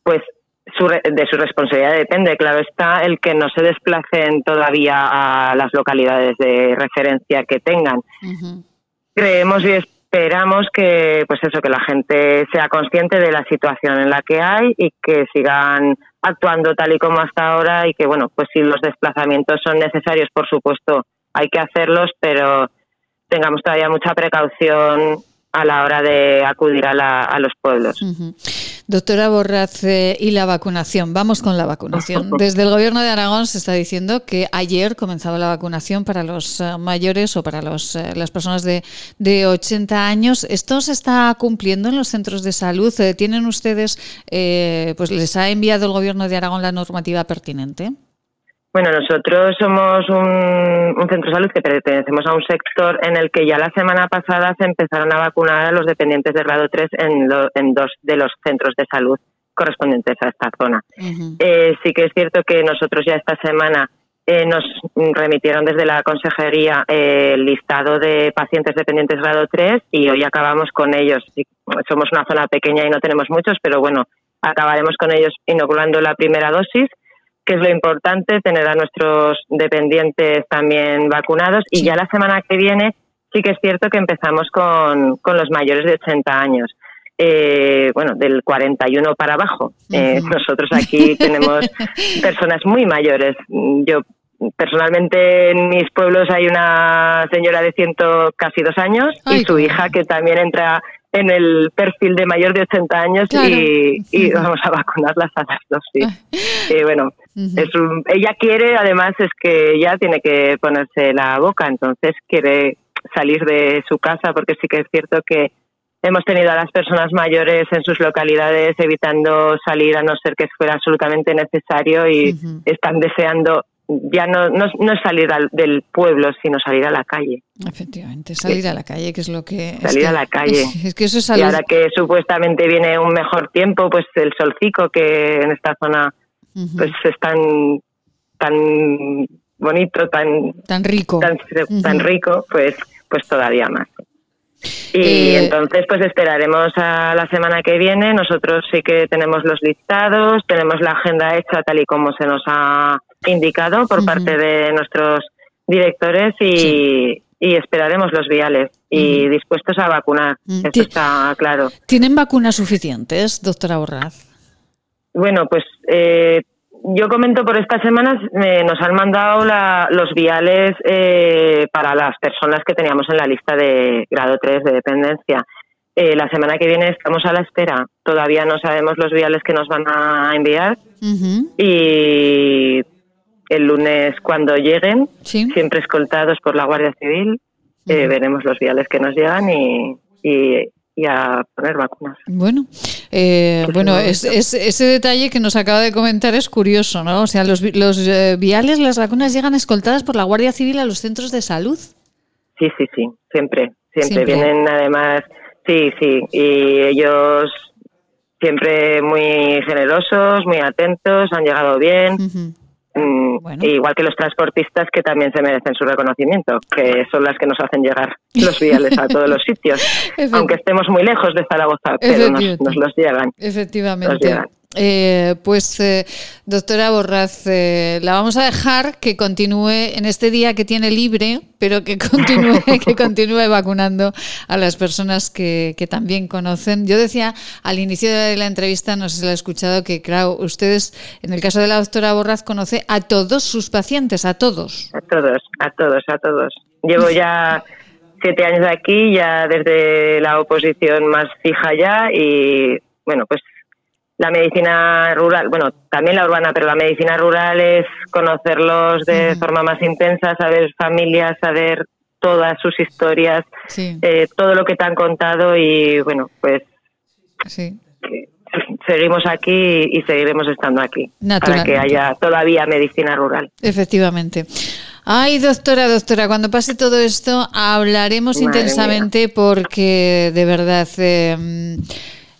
pues su, de su responsabilidad depende, claro está, el que no se desplacen todavía a las localidades de referencia que tengan. Uh-huh. Creemos y esperamos que, pues eso, que la gente sea consciente de la situación en la que hay y que sigan actuando tal y como hasta ahora y que, bueno, pues si los desplazamientos son necesarios, por supuesto, hay que hacerlos, pero tengamos todavía mucha precaución a la hora de acudir a, la, a los pueblos. Uh-huh. Doctora Borraz, eh, y la vacunación. Vamos con la vacunación. Desde el Gobierno de Aragón se está diciendo que ayer comenzaba la vacunación para los eh, mayores o para los eh, las personas de, de ochenta años. ¿Esto se está cumpliendo en los centros de salud? ¿Tienen ustedes, eh, pues les ha enviado el Gobierno de Aragón la normativa pertinente? Bueno, nosotros somos un, un centro de salud que pertenecemos a un sector en el que ya la semana pasada se empezaron a vacunar a los dependientes de grado tres en, lo, en dos de los centros de salud correspondientes a esta zona. Uh-huh. Eh, sí que es cierto que nosotros ya esta semana eh, nos remitieron desde la consejería eh, el listado de pacientes dependientes grado tres y hoy acabamos con ellos. Somos una zona pequeña y no tenemos muchos, pero bueno, acabaremos con ellos inoculando la primera dosis, que es lo importante, tener a nuestros dependientes también vacunados. Y ya la semana que viene sí que es cierto que empezamos con, con los mayores de ochenta años, eh, bueno, del cuarenta y uno para abajo. Eh, uh-huh. Nosotros aquí tenemos personas muy mayores. Yo personalmente en mis pueblos hay una señora de ciento casi dos años Ay, y su hija que también entra en el perfil de mayor de ochenta años, claro. y, y vamos a vacunarlas a las dos, sí. Y bueno, uh-huh. es un, ella quiere, además, es que ya tiene que ponerse la boca, entonces quiere salir de su casa, porque sí que es cierto que hemos tenido a las personas mayores en sus localidades evitando salir a no ser que fuera absolutamente necesario y uh-huh. están deseando ya no, no, no salir al, del pueblo, sino salir a la calle. Efectivamente, salir a la calle, que es lo que... Salir es que, a la calle. Es, es que eso es salud. Y ahora que supuestamente viene un mejor tiempo, pues el solcico que en esta zona uh-huh. pues es tan, tan bonito, tan... Tan rico. Tan, uh-huh. tan rico, pues, pues todavía más. Y eh, entonces pues esperaremos a la semana que viene. Nosotros sí que tenemos los listados, tenemos la agenda hecha tal y como se nos ha indicado por uh-huh. parte de nuestros directores y, sí. y esperaremos los viales y uh-huh. dispuestos a vacunar, uh-huh. eso está claro. ¿Tienen vacunas suficientes, doctora Borraz? Bueno, pues eh, yo comento por estas semanas, eh, nos han mandado la, los viales eh, para las personas que teníamos en la lista de grado tres de dependencia. Eh, la semana que viene estamos a la espera. Todavía no sabemos los viales que nos van a enviar uh-huh. y el lunes cuando lleguen, sí. siempre escoltados por la Guardia Civil, uh-huh. eh, veremos los viales que nos llegan y, y, y a poner vacunas. Bueno, eh, bueno es, es, ese detalle que nos acaba de comentar es curioso, ¿no? O sea, los, los eh, viales, las vacunas llegan escoltadas por la Guardia Civil a los centros de salud. Sí, sí, sí, siempre, siempre. siempre. Vienen además, sí, sí, y ellos siempre muy generosos, muy atentos, han llegado bien. Uh-huh. Bueno. Igual que los transportistas, que también se merecen su reconocimiento, que son las que nos hacen llegar los viales a todos los sitios, aunque estemos muy lejos de Zaragoza, pero nos, nos los llegan. Efectivamente. Nos llegan. Eh, pues, eh, doctora Borraz, eh, la vamos a dejar que continúe en este día que tiene libre, pero que continúe, que continúe vacunando a las personas que, que también conocen. Yo decía al inicio de la entrevista, no sé si la he escuchado, que claro, ustedes, en el caso de la doctora Borraz, conoce a todos sus pacientes, a todos. A todos, a todos, a todos. Llevo ya siete años aquí, ya desde la oposición más fija ya, y bueno, pues La medicina rural, bueno, también la urbana, pero la medicina rural es conocerlos de sí. forma más intensa, saber familias, saber todas sus historias, sí. eh, todo lo que te han contado y, bueno, pues sí. eh, seguimos aquí y seguiremos estando aquí para que haya todavía medicina rural. Efectivamente. Ay, doctora, doctora, cuando pase todo esto hablaremos Madre intensamente mía. Porque, de verdad... Eh,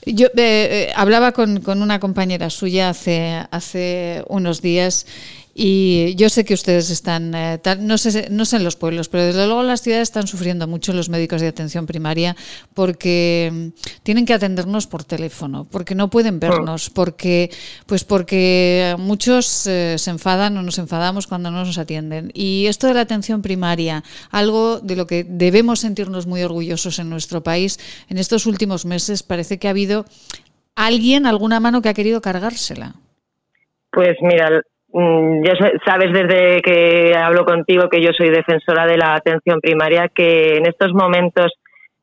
Yo eh, eh, hablaba con, con una compañera suya hace hace unos días y yo sé que ustedes están, eh, tal, no sé no sé en los pueblos, pero desde luego las ciudades están sufriendo mucho los médicos de atención primaria porque tienen que atendernos por teléfono, porque no pueden vernos, porque pues porque muchos eh, se enfadan o nos enfadamos cuando no nos atienden. Y esto de la atención primaria, algo de lo que debemos sentirnos muy orgullosos en nuestro país, en estos últimos meses parece que ha habido alguien, alguna mano que ha querido cargársela. Pues mira... Yo sabes desde que hablo contigo que yo soy defensora de la atención primaria, que en estos momentos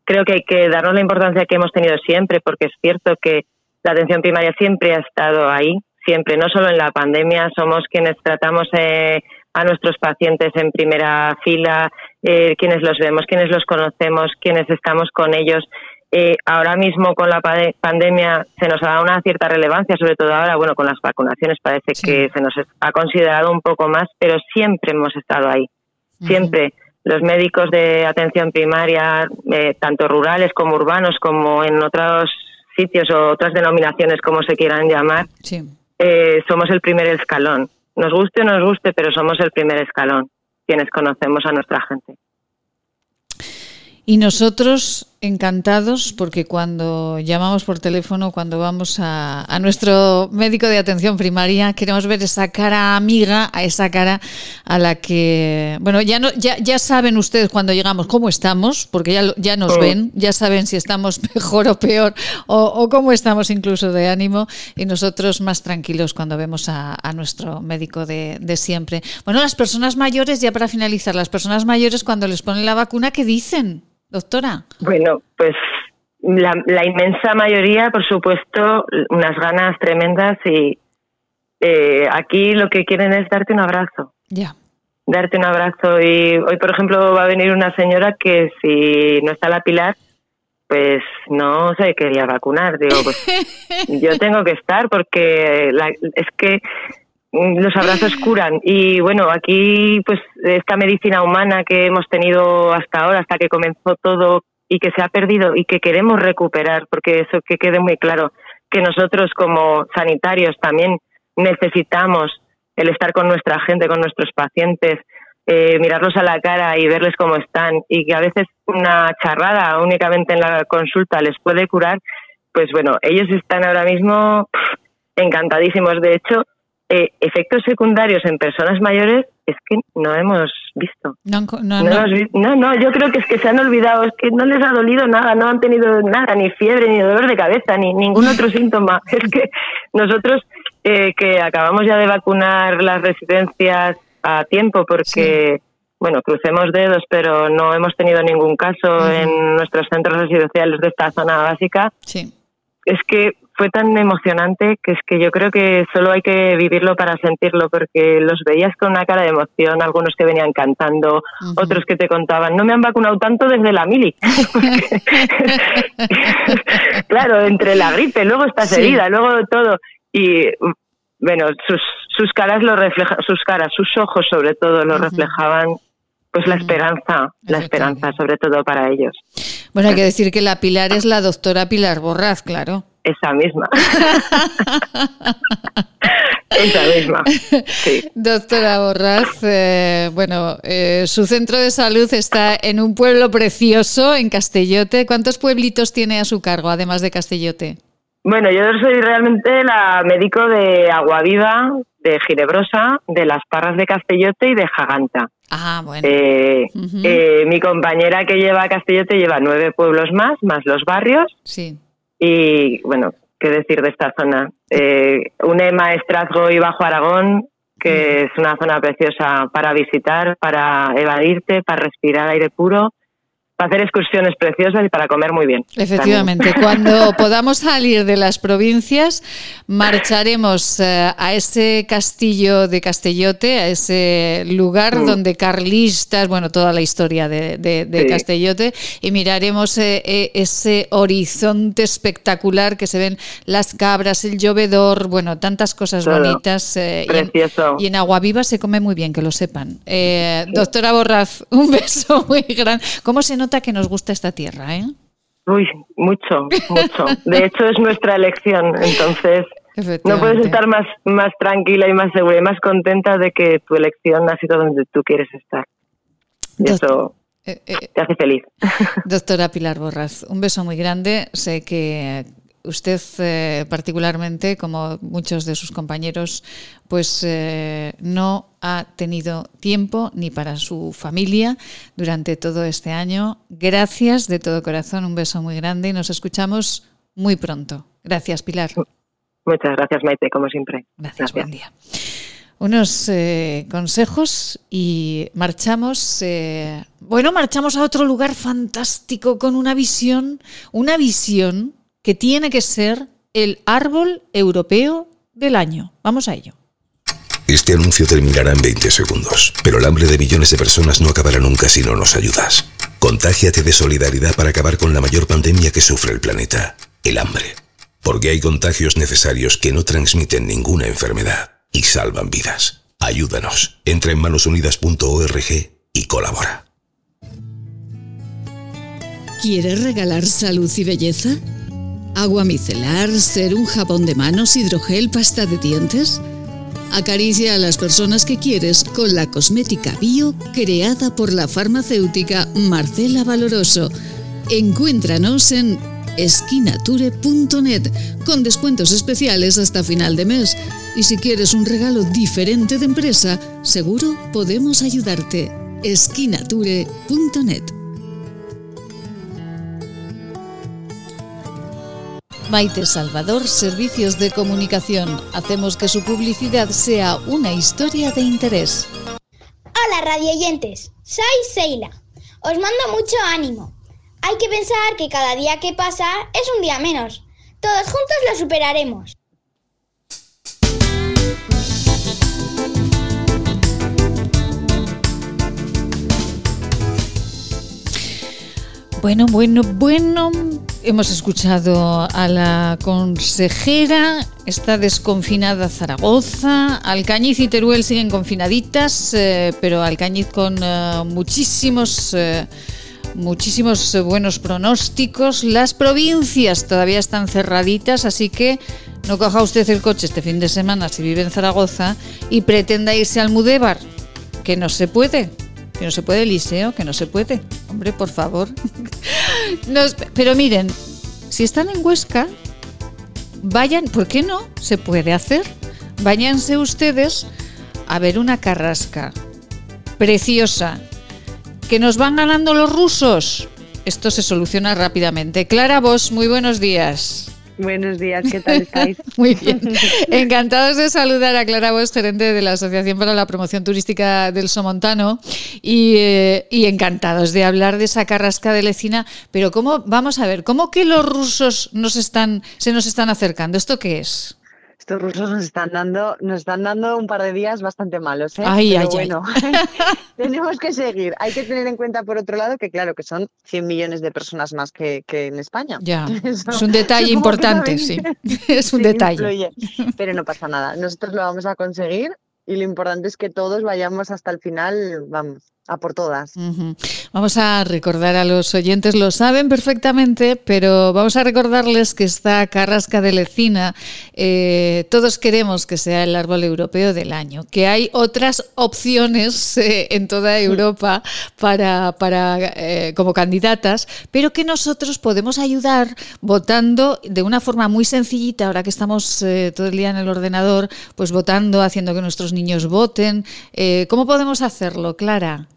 creo que hay que darnos la importancia que hemos tenido siempre, porque es cierto que la atención primaria siempre ha estado ahí, siempre, no solo en la pandemia, somos quienes tratamos eh, a nuestros pacientes en primera fila, eh, quienes los vemos, quienes los conocemos, quienes estamos con ellos. Eh, ahora mismo con la pade- pandemia se nos ha dado una cierta relevancia, sobre todo ahora, bueno, con las vacunaciones parece sí. que se nos ha considerado un poco más, pero siempre hemos estado ahí, siempre. Uh-huh. Los médicos de atención primaria, eh, tanto rurales como urbanos, como en otros sitios o otras denominaciones, como se quieran llamar, sí. eh, somos el primer escalón. Nos guste o no nos guste, pero somos el primer escalón, quienes conocemos a nuestra gente. Y nosotros encantados porque cuando llamamos por teléfono, cuando vamos a, a nuestro médico de atención primaria, queremos ver esa cara amiga, a esa cara a la que, bueno, ya no, ya, ya saben ustedes cuando llegamos cómo estamos, porque ya ya nos ven, ya saben si estamos mejor o peor o, o cómo estamos incluso de ánimo, y nosotros más tranquilos cuando vemos a, a nuestro médico de, de siempre. Bueno, las personas mayores, ya para finalizar, las personas mayores cuando les ponen la vacuna, ¿qué dicen? Doctora. Bueno, pues la, la inmensa mayoría, por supuesto, unas ganas tremendas y eh, aquí lo que quieren es darte un abrazo. Ya. Yeah. Darte un abrazo y hoy, por ejemplo, va a venir una señora que si no está la Pilar, pues no se quería vacunar. Digo, pues yo tengo que estar porque la, es que... Los abrazos curan y bueno, aquí pues esta medicina humana que hemos tenido hasta ahora, hasta que comenzó todo y que se ha perdido y que queremos recuperar, porque eso que quede muy claro, que nosotros como sanitarios también necesitamos el estar con nuestra gente, con nuestros pacientes, eh, mirarlos a la cara y verles cómo están y que a veces una charrada únicamente en la consulta les puede curar, pues bueno, ellos están ahora mismo pff, encantadísimos, de hecho... Eh, efectos secundarios en personas mayores es que no hemos visto. No, no, no, no. Hemos, no, no yo creo que es que se han olvidado, es que no les ha dolido nada, no han tenido nada, ni fiebre, ni dolor de cabeza, ni ningún otro síntoma. Es que nosotros eh, que acabamos ya de vacunar las residencias a tiempo porque, sí. bueno, crucemos dedos, pero no hemos tenido ningún caso uh-huh. en nuestros centros residenciales de esta zona básica, sí. es que fue tan emocionante que es que yo creo que solo hay que vivirlo para sentirlo, porque los veías con una cara de emoción, algunos que venían cantando, uh-huh. otros que te contaban, no me han vacunado tanto desde la mili. Claro, entre la gripe, luego estás sí. herida, luego todo. Y bueno, sus sus caras lo refleja, sus caras, sus ojos sobre todo lo uh-huh. reflejaban. Pues la esperanza, la esperanza sobre todo para ellos. Bueno, hay que decir que la Pilar es la doctora Pilar Borraz, claro. Esa misma. Esa misma, sí. Doctora Borraz, eh, bueno, eh, su centro de salud está en un pueblo precioso, en Castellote. ¿Cuántos pueblitos tiene a su cargo, además de Castellote? Bueno, yo soy realmente la médico de Aguaviva, de Ginebrosa, de Las Parras de Castellote y de Jaganta. Ah, bueno. Eh, uh-huh. eh, mi compañera que lleva a Castellote lleva nueve pueblos más, más los barrios. Sí. Y, bueno, qué decir de esta zona. Eh, une Maestrazgo y Bajo Aragón, que uh-huh. es una zona preciosa para visitar, para evadirte, para respirar aire puro, para hacer excursiones preciosas y para comer muy bien. Efectivamente, también. Cuando podamos salir de las provincias, marcharemos eh, a ese castillo de Castellote, a ese lugar mm. donde carlistas, bueno, toda la historia de, de, de sí. Castellote, y miraremos eh, ese horizonte espectacular que se ven las cabras, el llovedor, bueno, tantas cosas Todo. bonitas. Eh, Precioso. Y en, en Aguaviva se come muy bien, que lo sepan. Eh, sí. Doctora Borraz, un beso muy grande. ¿Cómo se nota que nos gusta esta tierra, ¿eh? Uy, mucho, mucho. De hecho, es nuestra elección, entonces no puedes estar más, más tranquila y más segura y más contenta de que tu elección ha sido donde tú quieres estar. Y eso eh, eh, te hace feliz. Doctora Pilar Borraz, un beso muy grande. Sé que usted eh, particularmente, como muchos de sus compañeros, pues eh, no ha tenido tiempo ni para su familia durante todo este año. Gracias de todo corazón, un beso muy grande y nos escuchamos muy pronto. Gracias, Pilar. Muchas gracias, Maite, como siempre. Gracias, gracias. Buen día. Unos eh, consejos y marchamos, eh, bueno, marchamos a otro lugar fantástico con una visión, una visión que tiene que ser el árbol europeo del año. Vamos a ello. Este anuncio terminará en veinte segundos, pero el hambre de millones de personas no acabará nunca si no nos ayudas. Contágiate de solidaridad para acabar con la mayor pandemia que sufre el planeta, el hambre. Porque hay contagios necesarios que no transmiten ninguna enfermedad y salvan vidas. Ayúdanos. Entra en manos unidas punto org y colabora. ¿Quieres regalar salud y belleza? Agua micelar, serum, jabón de manos, hidrogel, pasta de dientes. Acaricia a las personas que quieres con la cosmética bio creada por la farmacéutica Marcela Valoroso. Encuéntranos en skinature punto net con descuentos especiales hasta final de mes. Y si quieres un regalo diferente de empresa, seguro podemos ayudarte. skinature punto net. Maite Salvador, Servicios de Comunicación. Hacemos que su publicidad sea una historia de interés. Hola, radioyentes. Soy Seila. Os mando mucho ánimo. Hay que pensar que cada día que pasa es un día menos. Todos juntos lo superaremos. Bueno, bueno, bueno... Hemos escuchado a la consejera, está desconfinada Zaragoza, Alcañiz y Teruel siguen confinaditas, eh, pero Alcañiz con eh, muchísimos, eh, muchísimos buenos pronósticos. Las provincias todavía están cerraditas, así que no coja usted el coche este fin de semana si vive en Zaragoza y pretenda irse a Almudévar, que no se puede. Que no se puede, Eliseo, que no se puede. Hombre, por favor. Nos, pero miren, si están en Huesca, vayan, ¿por qué no? Se puede hacer. Váyanse ustedes a ver una carrasca preciosa que nos van ganando los rusos. Esto se soluciona rápidamente. Clara Vos, muy buenos días. Buenos días, ¿qué tal estáis? Muy bien. Encantados de saludar a Clara Vos, gerente de la Asociación para la Promoción Turística del Somontano, y, eh, y encantados de hablar de esa Carrasca de Lecina. Pero cómo, vamos a ver, ¿cómo que los rusos nos están, se nos están acercando? ¿Esto qué es? Estos rusos nos están dando, nos están dando un par de días bastante malos, ¿eh? Ay, Pero ay, bueno, ay. Tenemos que seguir. Hay que tener en cuenta, por otro lado, que claro, que son cien millones de personas más que, que en España. Ya, eso es un detalle importante, sí. Es un sí, detalle. Influye. Pero no pasa nada. Nosotros lo vamos a conseguir y lo importante es que todos vayamos hasta el final, vamos, a por todas. Uh-huh. Vamos a recordar a los oyentes, lo saben perfectamente, pero vamos a recordarles que esta Carrasca de Lecina, eh, todos queremos que sea el árbol europeo del año, que hay otras opciones eh, en toda Europa para, para eh, como candidatas, pero que nosotros podemos ayudar votando de una forma muy sencillita, ahora que estamos eh, todo el día en el ordenador, pues votando, haciendo que nuestros niños voten. Eh, ¿Cómo podemos hacerlo, Clara?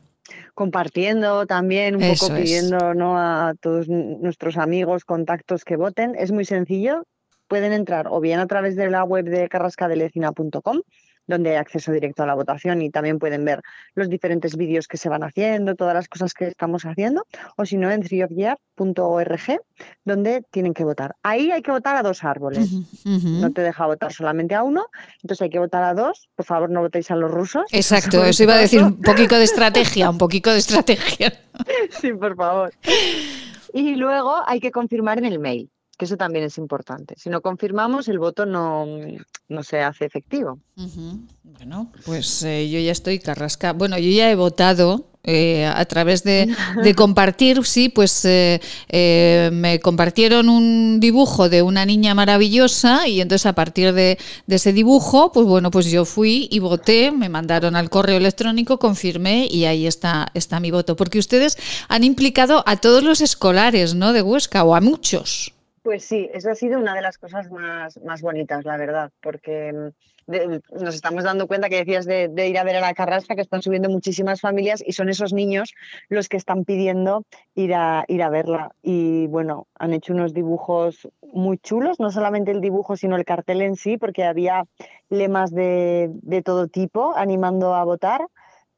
Compartiendo también, un Eso poco pidiendo es. ¿no? a todos nuestros amigos, contactos que voten. Es muy sencillo, pueden entrar o bien a través de la web de carrasca de lecina punto com donde hay acceso directo a la votación y también pueden ver los diferentes vídeos que se van haciendo, todas las cosas que estamos haciendo, o si no en three of year dot org, donde tienen que votar. Ahí hay que votar a dos árboles, uh-huh, uh-huh. No te deja votar solamente a uno, entonces hay que votar a dos. Por favor, no votéis a los rusos. Exacto, eso iba a decir, un poquito de estrategia, un poquito de estrategia. Sí, por favor. Y luego hay que confirmar en el mail, que eso también es importante. Si no confirmamos, el voto no, no se hace efectivo. Uh-huh. Bueno, pues eh, yo ya estoy carrasca. Bueno, yo ya he votado eh, a través de, de compartir. Sí, pues eh, eh, me compartieron un dibujo de una niña maravillosa y entonces a partir de, de ese dibujo, pues bueno, pues yo fui y voté, me mandaron al correo electrónico, confirmé y ahí está, está mi voto. Porque ustedes han implicado a todos los escolares, ¿no?, de Huesca, o a muchos. Pues sí, eso ha sido una de las cosas más, más bonitas, la verdad, porque de, nos estamos dando cuenta que decías de, de ir a ver a la Carrasca, que están subiendo muchísimas familias y son esos niños los que están pidiendo ir a, ir a verla. Y bueno, han hecho unos dibujos muy chulos, no solamente el dibujo, sino el cartel en sí, porque había lemas de, de todo tipo animando a votar.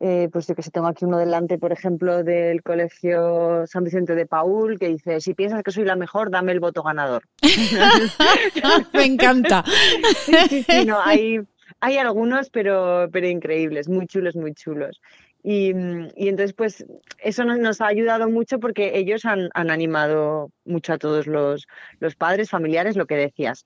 Eh, pues yo que sé, tengo aquí uno delante, por ejemplo, del colegio San Vicente de Paúl, que dice: si piensas que soy la mejor, dame el voto ganador. Me encanta. Sí, sí, sí, no, hay, hay algunos, pero, pero increíbles, muy chulos, muy chulos. Y, y entonces, pues, eso nos, nos ha ayudado mucho porque ellos han, han animado mucho a todos los, los padres, familiares, lo que decías.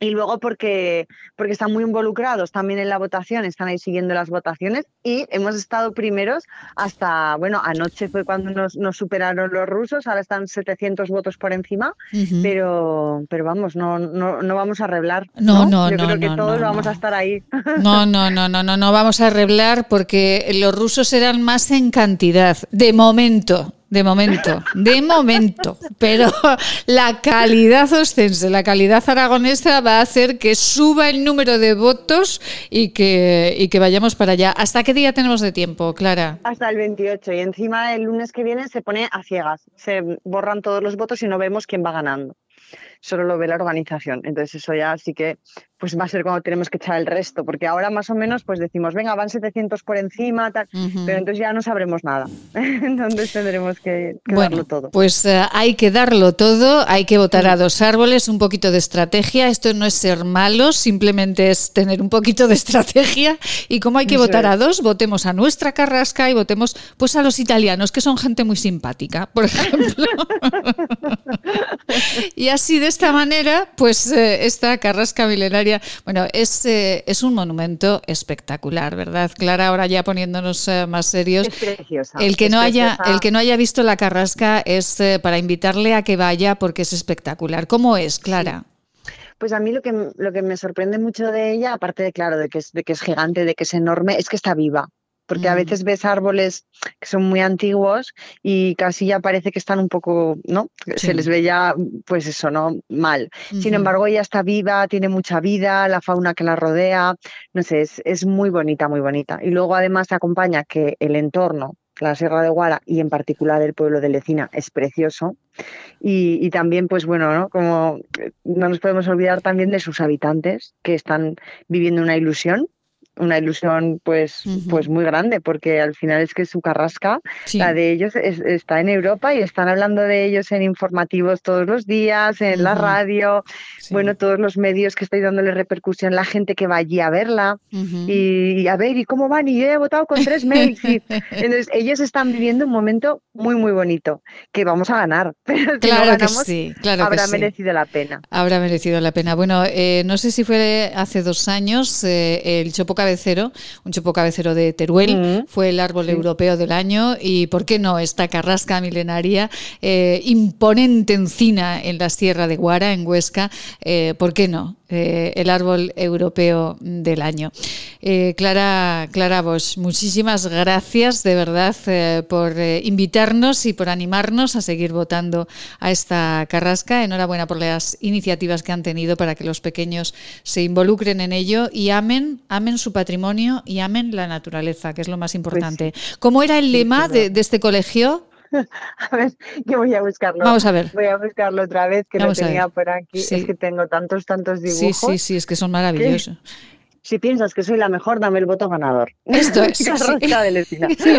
Y luego porque, porque están muy involucrados también en la votación, están ahí siguiendo las votaciones y hemos estado primeros hasta, bueno, anoche fue cuando nos, nos superaron los rusos, ahora están setecientos votos por encima, uh-huh. pero pero vamos, no no no vamos a arreglar. No, no, no. Yo no, creo no, que todos no, no. vamos a estar ahí. No, no, no, no, no, no vamos a arreglar porque los rusos eran más en cantidad, de momento. De momento, de momento, pero la calidad ostense, la calidad aragonesa va a hacer que suba el número de votos y que, y que vayamos para allá. ¿Hasta qué día tenemos de tiempo, Clara? Hasta el veintiocho y encima el lunes que viene se pone a ciegas, se borran todos los votos y no vemos quién va ganando. Solo lo ve la organización, entonces eso ya sí que pues va a ser cuando tenemos que echar el resto, porque ahora más o menos pues decimos, venga, van setecientos por encima, tal, uh-huh. pero entonces ya no sabremos nada, entonces tendremos que, que bueno, darlo todo. Pues uh, hay que darlo todo, hay que votar a dos árboles, un poquito de estrategia, esto no es ser malos, simplemente es tener un poquito de estrategia, y como hay que eso votar es. a dos, votemos a nuestra Carrasca y votemos pues a los italianos, que son gente muy simpática, por ejemplo. Y así de esta manera, pues eh, esta Carrasca milenaria, bueno, es, eh, es un monumento espectacular, ¿verdad, Clara? Ahora ya poniéndonos eh, más serios. Es preciosa. El que, es no haya, el que no haya visto la Carrasca es eh, para invitarle a que vaya porque es espectacular. ¿Cómo es, Clara? Sí. Pues a mí lo que, lo que me sorprende mucho de ella, aparte de, claro, de que es, de que es gigante, de que es enorme, es que está viva. Porque a veces ves árboles que son muy antiguos y casi ya parece que están un poco, ¿no? Sí. Se les ve ya, pues eso, ¿no? Mal. Uh-huh. Sin embargo, ella está viva, tiene mucha vida, la fauna que la rodea, no sé, es, es muy bonita, muy bonita. Y luego además te acompaña que el entorno, la Sierra de Guara y en particular el pueblo de Lecina, es precioso. Y, y también, pues bueno, ¿no? Como no nos podemos olvidar también de sus habitantes que están viviendo una ilusión. Una ilusión pues, uh-huh. pues muy grande, porque al final es que su Carrasca, sí. la de ellos, es, está en Europa y están hablando de ellos en informativos todos los días, en uh-huh. la radio, sí. bueno, todos los medios que estáis dándole repercusión, la gente que va allí a verla uh-huh. y, y a ver, ¿y cómo van? Y yo he votado con tres mails. Y, entonces, ellos están viviendo un momento muy, muy bonito, que vamos a ganar. Pero claro si no ganamos, que sí, claro habrá que merecido sí. la pena. Habrá merecido la pena. Bueno, eh, no sé si fue hace dos años eh, el Chopoca Cabecero, un chopo cabecero de Teruel, uh-huh. fue el árbol sí. europeo del año y, ¿por qué no?, esta Carrasca milenaria, eh, imponente encina en la Sierra de Guara, en Huesca, eh, ¿por qué no?, eh, el árbol europeo del año. Eh, Clara, Clara Vos, muchísimas gracias de verdad eh, por eh, invitarnos y por animarnos a seguir votando a esta Carrasca. Enhorabuena por las iniciativas que han tenido para que los pequeños se involucren en ello y amen, amen su patrimonio y amen la naturaleza, que es lo más importante. Pues sí. ¿Cómo era el lema de, de este colegio? A ver, yo voy a buscarlo. Vamos a ver. Voy a buscarlo otra vez, que Vamos lo tenía por aquí. Sí. Es que tengo tantos, tantos dibujos. Sí, sí, sí, es que son maravillosos. Si piensas que soy la mejor, dame el voto ganador. Esto es. Carrasca de Lecina. Sí.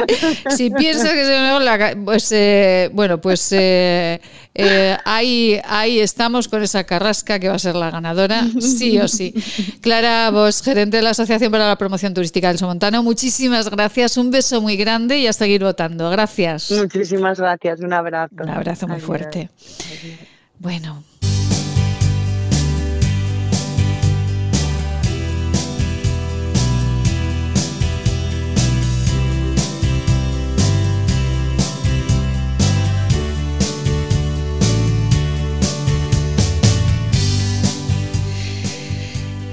Si piensas que soy la mejor, pues eh, bueno, pues eh, eh, ahí, ahí estamos con esa Carrasca que va a ser la ganadora, sí o sí. Clara Vos, gerente de la Asociación para la Promoción Turística del Somontano, muchísimas gracias, un beso muy grande y a seguir votando. Gracias. Muchísimas gracias, un abrazo. Un abrazo muy fuerte. Bueno.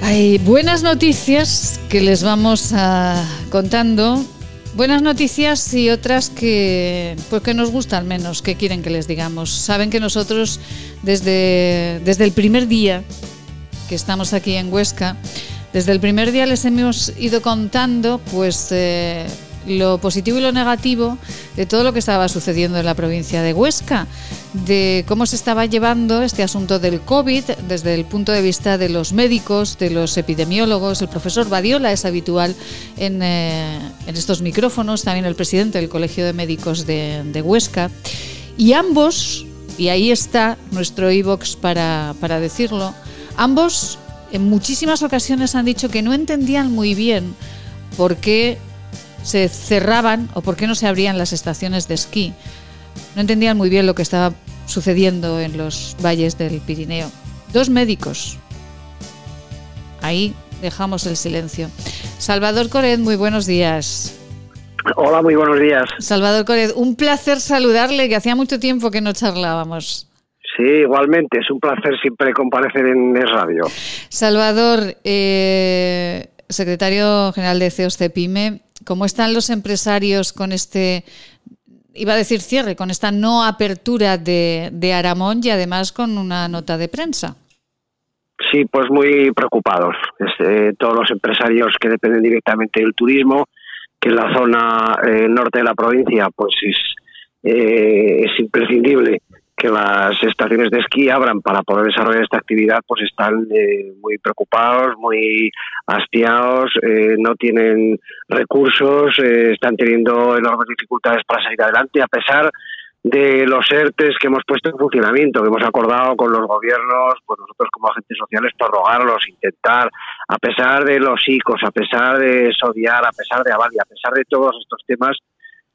Hay buenas noticias que les vamos a contando, buenas noticias y otras que, pues que nos gustan menos, que quieren que les digamos. Saben que nosotros desde, desde el primer día que estamos aquí en Huesca, desde el primer día les hemos ido contando pues eh, lo positivo y lo negativo de todo lo que estaba sucediendo en la provincia de Huesca, de cómo se estaba llevando este asunto del COVID desde el punto de vista de los médicos, de los epidemiólogos. El profesor Badiola es habitual en, eh, en estos micrófonos, también el presidente del Colegio de Médicos de, de Huesca. Y ambos, y ahí está nuestro iVox para, para decirlo, ambos en muchísimas ocasiones han dicho que no entendían muy bien por qué se cerraban o por qué no se abrían las estaciones de esquí. No entendían muy bien lo que estaba sucediendo en los valles del Pirineo. Dos médicos. Ahí dejamos el silencio. Salvador Coret, muy buenos días. Hola, muy buenos días. Salvador Coret, un placer saludarle, que hacía mucho tiempo que no charlábamos. Sí, igualmente, es un placer siempre comparecer en radio. Salvador, eh, secretario general de CEOS Cepyme, ¿cómo están los empresarios con este... Iba a decir cierre, con esta no apertura de, de Aramón y además con una nota de prensa? Sí, pues muy preocupados. Este, todos los empresarios que dependen directamente del turismo, que en la zona eh, norte de la provincia pues es, eh, es imprescindible que las estaciones de esquí abran para poder desarrollar esta actividad, pues están eh, muy preocupados, muy hastiados, eh, no tienen recursos, eh, están teniendo enormes dificultades para salir adelante, a pesar de los ERTES que hemos puesto en funcionamiento, que hemos acordado con los gobiernos, pues nosotros como agentes sociales prorrogarlos, intentar, a pesar de los ICOs, a pesar de SODIAR, a pesar de AVALI, a pesar de todos estos temas,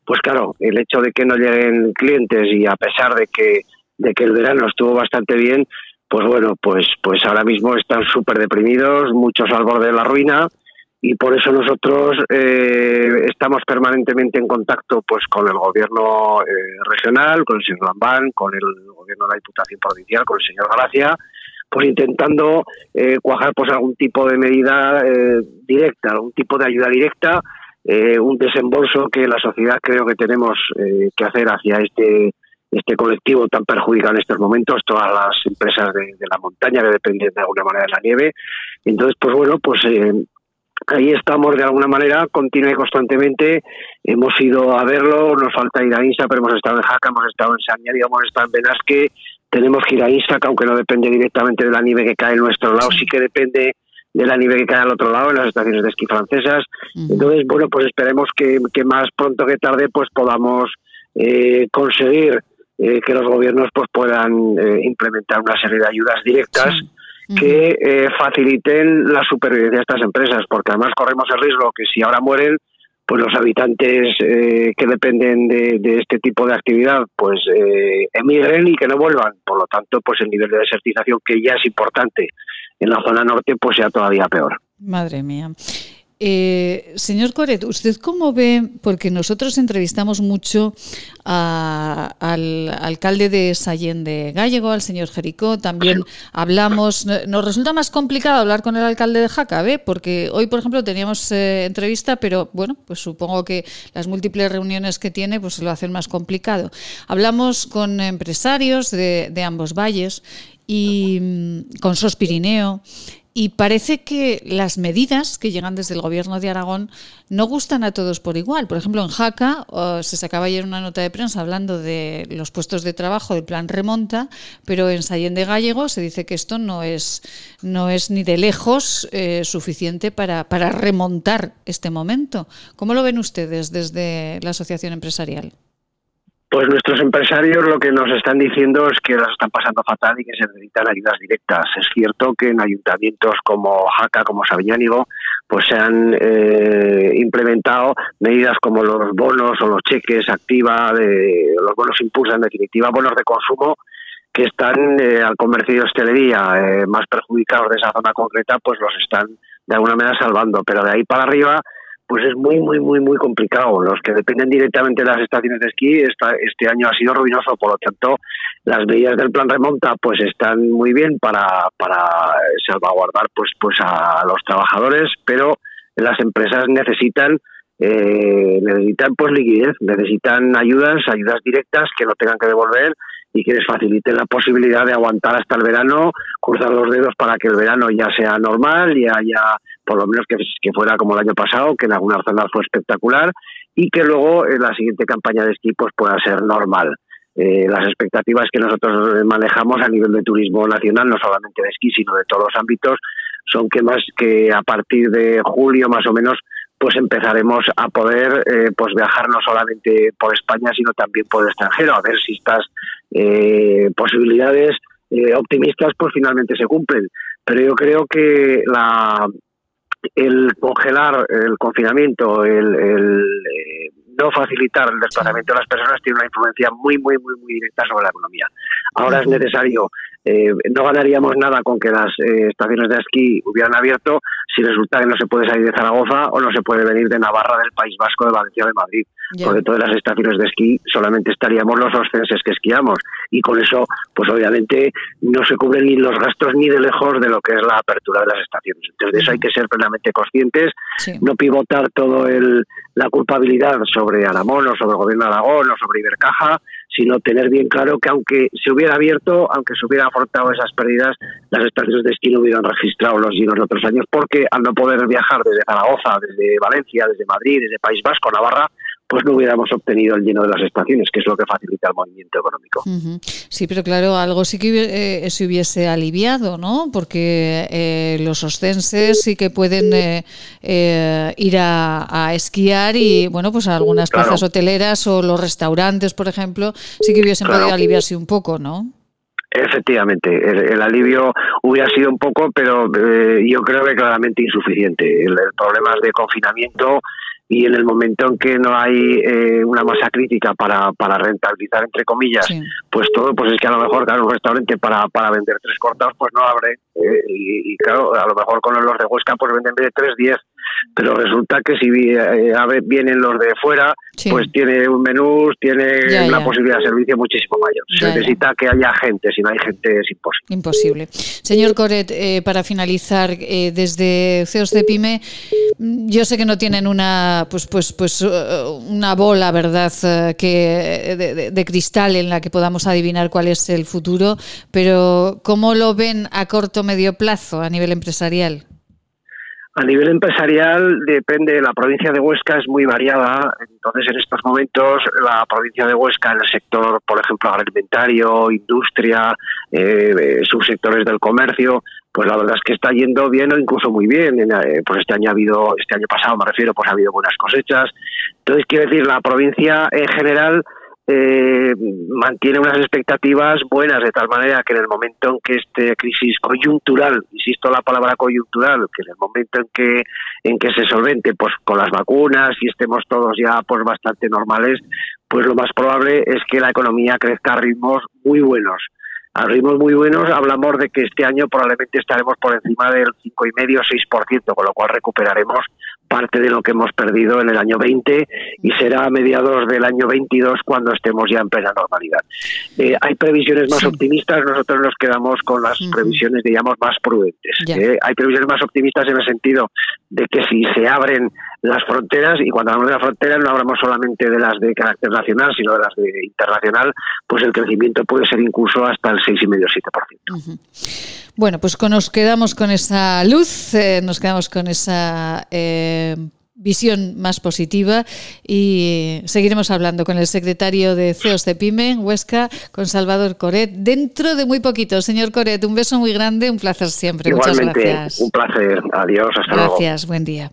pues claro, el hecho de que no lleguen clientes y a pesar de que de que el verano estuvo bastante bien, pues bueno, pues pues ahora mismo están súper deprimidos, muchos al borde de la ruina, y por eso nosotros eh, estamos permanentemente en contacto pues con el gobierno eh, regional, con el señor Lambán, con el gobierno de la Diputación Provincial, con el señor Gracia, pues intentando eh, cuajar pues algún tipo de medida eh, directa, algún tipo de ayuda directa, eh, un desembolso que la sociedad creo que tenemos eh, que hacer hacia este... este colectivo tan perjudicado en estos momentos, todas las empresas de, de la montaña que dependen de alguna manera de la nieve. Entonces, pues bueno, pues eh, ahí estamos de alguna manera, continua y constantemente. Hemos ido a verlo, nos falta ir a Insa, pero hemos estado en Jaca, hemos estado en Sañari, hemos estado en Benasque, tenemos que ir a Insa, que aunque no depende directamente de la nieve que cae en nuestro lado, sí que depende de la nieve que cae al otro lado, en las estaciones de esquí francesas. Entonces, bueno, pues esperemos que, que más pronto que tarde pues podamos eh, conseguir Eh, que los gobiernos pues puedan eh, implementar una serie de ayudas directas sí. que eh, faciliten la supervivencia de estas empresas, porque además corremos el riesgo que si ahora mueren, pues los habitantes eh, que dependen de, de este tipo de actividad pues eh, emigren y que no vuelvan. Por lo tanto, pues el nivel de desertización, que ya es importante en la zona norte, pues sea todavía peor. Madre mía. Eh, señor Coret, ¿usted cómo ve? Porque nosotros entrevistamos mucho a, al alcalde de Sallent de Gállego, al señor Jericó, también hablamos, nos resulta más complicado hablar con el alcalde de Jaca, ¿ve? Porque hoy, por ejemplo, teníamos eh, entrevista, pero bueno, pues supongo que las múltiples reuniones que tiene pues lo hacen más complicado. Hablamos con empresarios de, de ambos valles y con SOS Pirineo. Y parece que las medidas que llegan desde el Gobierno de Aragón no gustan a todos por igual. Por ejemplo, en Jaca uh, se sacaba ayer una nota de prensa hablando de los puestos de trabajo del plan Remonta, pero en Sallent de Gállego se dice que esto no es, no es ni de lejos eh, suficiente para, para remontar este momento. ¿Cómo lo ven ustedes desde la Asociación Empresarial? Pues nuestros empresarios lo que nos están diciendo es que las están pasando fatal y que se necesitan ayudas directas. Es cierto que en ayuntamientos como Jaca, como Sabiñánigo, pues se han eh, implementado medidas como los bonos o los cheques activa, de, los bonos impulsa, en definitiva, bonos de consumo que están eh, al comercio y hostelería, eh, más perjudicados de esa zona concreta, pues los están de alguna manera salvando. Pero de ahí para arriba, pues es muy, muy, muy, muy complicado. Los que dependen directamente de las estaciones de esquí, esta, este año ha sido ruinoso, por lo tanto, las medidas del plan Remonta pues están muy bien para, para salvaguardar pues, pues a los trabajadores, pero las empresas necesitan eh, necesitan pues liquidez, necesitan ayudas, ayudas directas que no tengan que devolver y que les faciliten la posibilidad de aguantar hasta el verano, cruzar los dedos para que el verano ya sea normal, ya haya, por lo menos que, que fuera como el año pasado, que en algunas zonas fue espectacular, y que luego en la siguiente campaña de esquí pues pueda ser normal. Eh, las expectativas que nosotros manejamos a nivel de turismo nacional, no solamente de esquí, sino de todos los ámbitos, son que más que a partir de julio más o menos pues empezaremos a poder eh, pues viajar no solamente por España, sino también por el extranjero, a ver si estas eh, posibilidades eh, optimistas pues finalmente se cumplen. Pero yo creo que la el congelar el confinamiento, el, el eh, no facilitar el desplazamiento de las personas tiene una influencia muy, muy, muy, muy directa sobre la economía. Ahora es necesario, eh, no ganaríamos nada con que las eh, estaciones de esquí hubieran abierto si resulta que no se puede salir de Zaragoza o no se puede venir de Navarra, del País Vasco, de Valencia o de Madrid. Yeah. Porque todas las estaciones de esquí solamente estaríamos los oscenses que esquiamos y con eso, pues obviamente, no se cubren ni los gastos ni de lejos de lo que es la apertura de las estaciones. Entonces, de eso hay que ser plenamente conscientes, sí. No pivotar todo el la culpabilidad sobre Aramón o sobre el Gobierno de Aragón o sobre Ibercaja, sino tener bien claro que aunque se hubiera abierto, aunque se hubiera afrontado esas pérdidas, las estaciones de esquí no hubieran registrado los llenos de otros años, porque al no poder viajar desde Zaragoza, desde Valencia, desde Madrid, desde País Vasco, Navarra, pues no hubiéramos obtenido el lleno de las estaciones, que es lo que facilita el movimiento económico. Uh-huh. Sí, pero claro, algo sí que eh, se hubiese aliviado, ¿no? Porque eh, los oscenses sí que pueden eh, eh, ir a, a esquiar y, bueno, pues a algunas claro. plazas hoteleras o los restaurantes, por ejemplo, sí que hubiesen claro. podido aliviarse un poco, ¿no? Efectivamente, el, el alivio hubiera sido un poco, pero eh, yo creo que claramente insuficiente. El, el problema de confinamiento y en el momento en que no hay eh, una masa crítica para, para rentabilizar, entre comillas, sí. pues todo, pues es que a lo mejor, claro, un restaurante para, para vender tres cortados, pues no abre. Eh, y, y claro, a lo mejor con los de Huesca, pues venden de tres, diez. Pero resulta que si eh, vienen los de fuera, sí. pues tiene un menú, tiene ya, una ya. posibilidad de servicio muchísimo mayor. Ya, Se necesita ya. que haya gente, si no hay gente es imposible. Imposible. Señor Coret, eh, para finalizar, eh, desde CEOS Cepyme, yo sé que no tienen una pues pues pues una bola, ¿verdad?, que de, de, de cristal en la que podamos adivinar cuál es el futuro, pero ¿cómo lo ven a corto o medio plazo a nivel empresarial? A nivel empresarial depende, la provincia de Huesca es muy variada, entonces en estos momentos la provincia de Huesca en el sector, por ejemplo, agroalimentario, industria, eh, subsectores del comercio, pues la verdad es que está yendo bien o incluso muy bien. Pues este año ha habido, este año pasado me refiero, pues ha habido buenas cosechas. Entonces quiero decir, la provincia en general Eh, mantiene unas expectativas buenas, de tal manera que en el momento en que esta crisis coyuntural, insisto la palabra coyuntural, que en el momento en que en que se solvente pues con las vacunas y estemos todos ya pues bastante normales, pues lo más probable es que la economía crezca a ritmos muy buenos. A ritmos muy buenos hablamos de que este año probablemente estaremos por encima del cinco coma cinco o seis por ciento, con lo cual recuperaremos parte de lo que hemos perdido en el año veinte y será a mediados del año veintidós cuando estemos ya en plena normalidad. Eh, hay previsiones más sí. optimistas, nosotros nos quedamos con las uh-huh. previsiones, digamos, más prudentes. Yeah. Eh, hay previsiones más optimistas en el sentido de que si se abren las fronteras, y cuando hablamos de las fronteras no hablamos solamente de las de carácter nacional, sino de las de internacional, pues el crecimiento puede ser incluso hasta el seis coma cinco a siete por ciento. Bueno, pues nos quedamos con esa luz, eh, nos quedamos con esa eh, visión más positiva, y seguiremos hablando con el secretario de C E O S Cepyme en Huesca, con Salvador Coret, dentro de muy poquito. Señor Coret, un beso muy grande, un placer siempre. Igualmente, muchas gracias. Un placer, adiós, hasta gracias, luego. Gracias, buen día.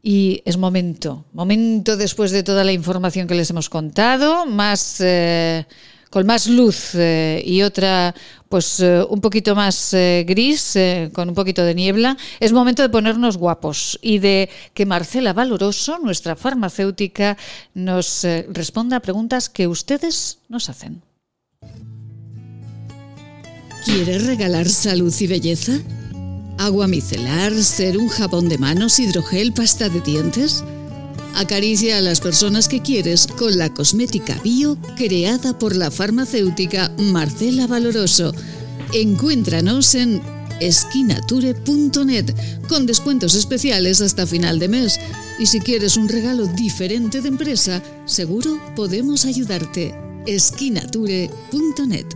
Y es momento, momento después de toda la información que les hemos contado, más eh, con más luz eh, y otra pues eh, un poquito más eh, gris, eh, con un poquito de niebla, es momento de ponernos guapos y de que Marcela Valoroso, nuestra farmacéutica, nos eh, responda a preguntas que ustedes nos hacen. ¿Quieres regalar salud y belleza? Agua micelar, serum, jabón de manos, hidrogel, pasta de dientes. Acaricia a las personas que quieres con la cosmética bio creada por la farmacéutica Marcela Valoroso. Encuéntranos en skinature punto net con descuentos especiales hasta final de mes. Y si quieres un regalo diferente de empresa, seguro podemos ayudarte. skinature punto net.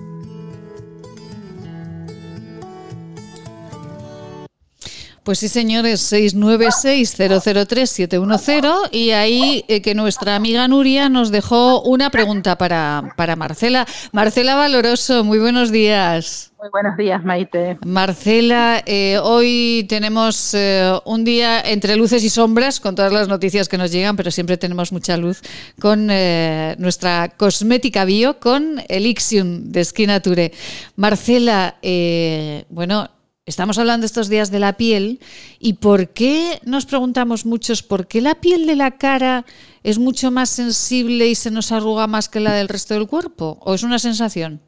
Pues sí, señores, seis nueve seis cero cero tres siete uno cero, y ahí eh, que nuestra amiga Nuria nos dejó una pregunta para, para Marcela. Marcela Valoroso, muy buenos días. Muy buenos días, Maite. Marcela, eh, hoy tenemos eh, un día entre luces y sombras con todas las noticias que nos llegan, pero siempre tenemos mucha luz con eh, nuestra cosmética bio, con Elixium de Skinature. Marcela, eh, bueno... Estamos hablando estos días de la piel, y por qué nos preguntamos muchos por qué la piel de la cara es mucho más sensible y se nos arruga más que la del resto del cuerpo, ¿o es una sensación?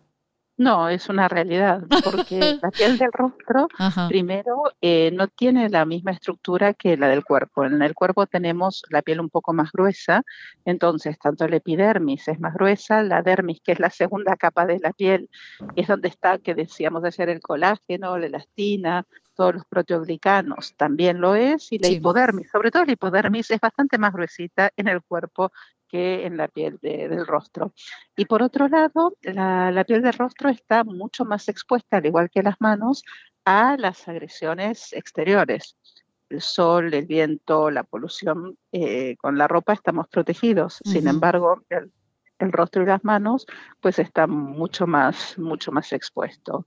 No, es una realidad, porque la piel del rostro, ajá, primero, eh, no tiene la misma estructura que la del cuerpo. En el cuerpo tenemos la piel un poco más gruesa, entonces tanto la epidermis es más gruesa, la dermis, que es la segunda capa de la piel, que es donde está, que decíamos ayer, el colágeno, la elastina, todos los proteoglicanos también lo es, y la sí. hipodermis, sobre todo la hipodermis, es bastante más gruesita en el cuerpo que en la piel de, del rostro. Y por otro lado, la, la piel del rostro está mucho más expuesta, al igual que las manos, a las agresiones exteriores. El sol, el viento, la polución, eh, con la ropa estamos protegidos. Uh-huh. Sin embargo, el, el rostro y las manos pues están mucho más, mucho más expuestos.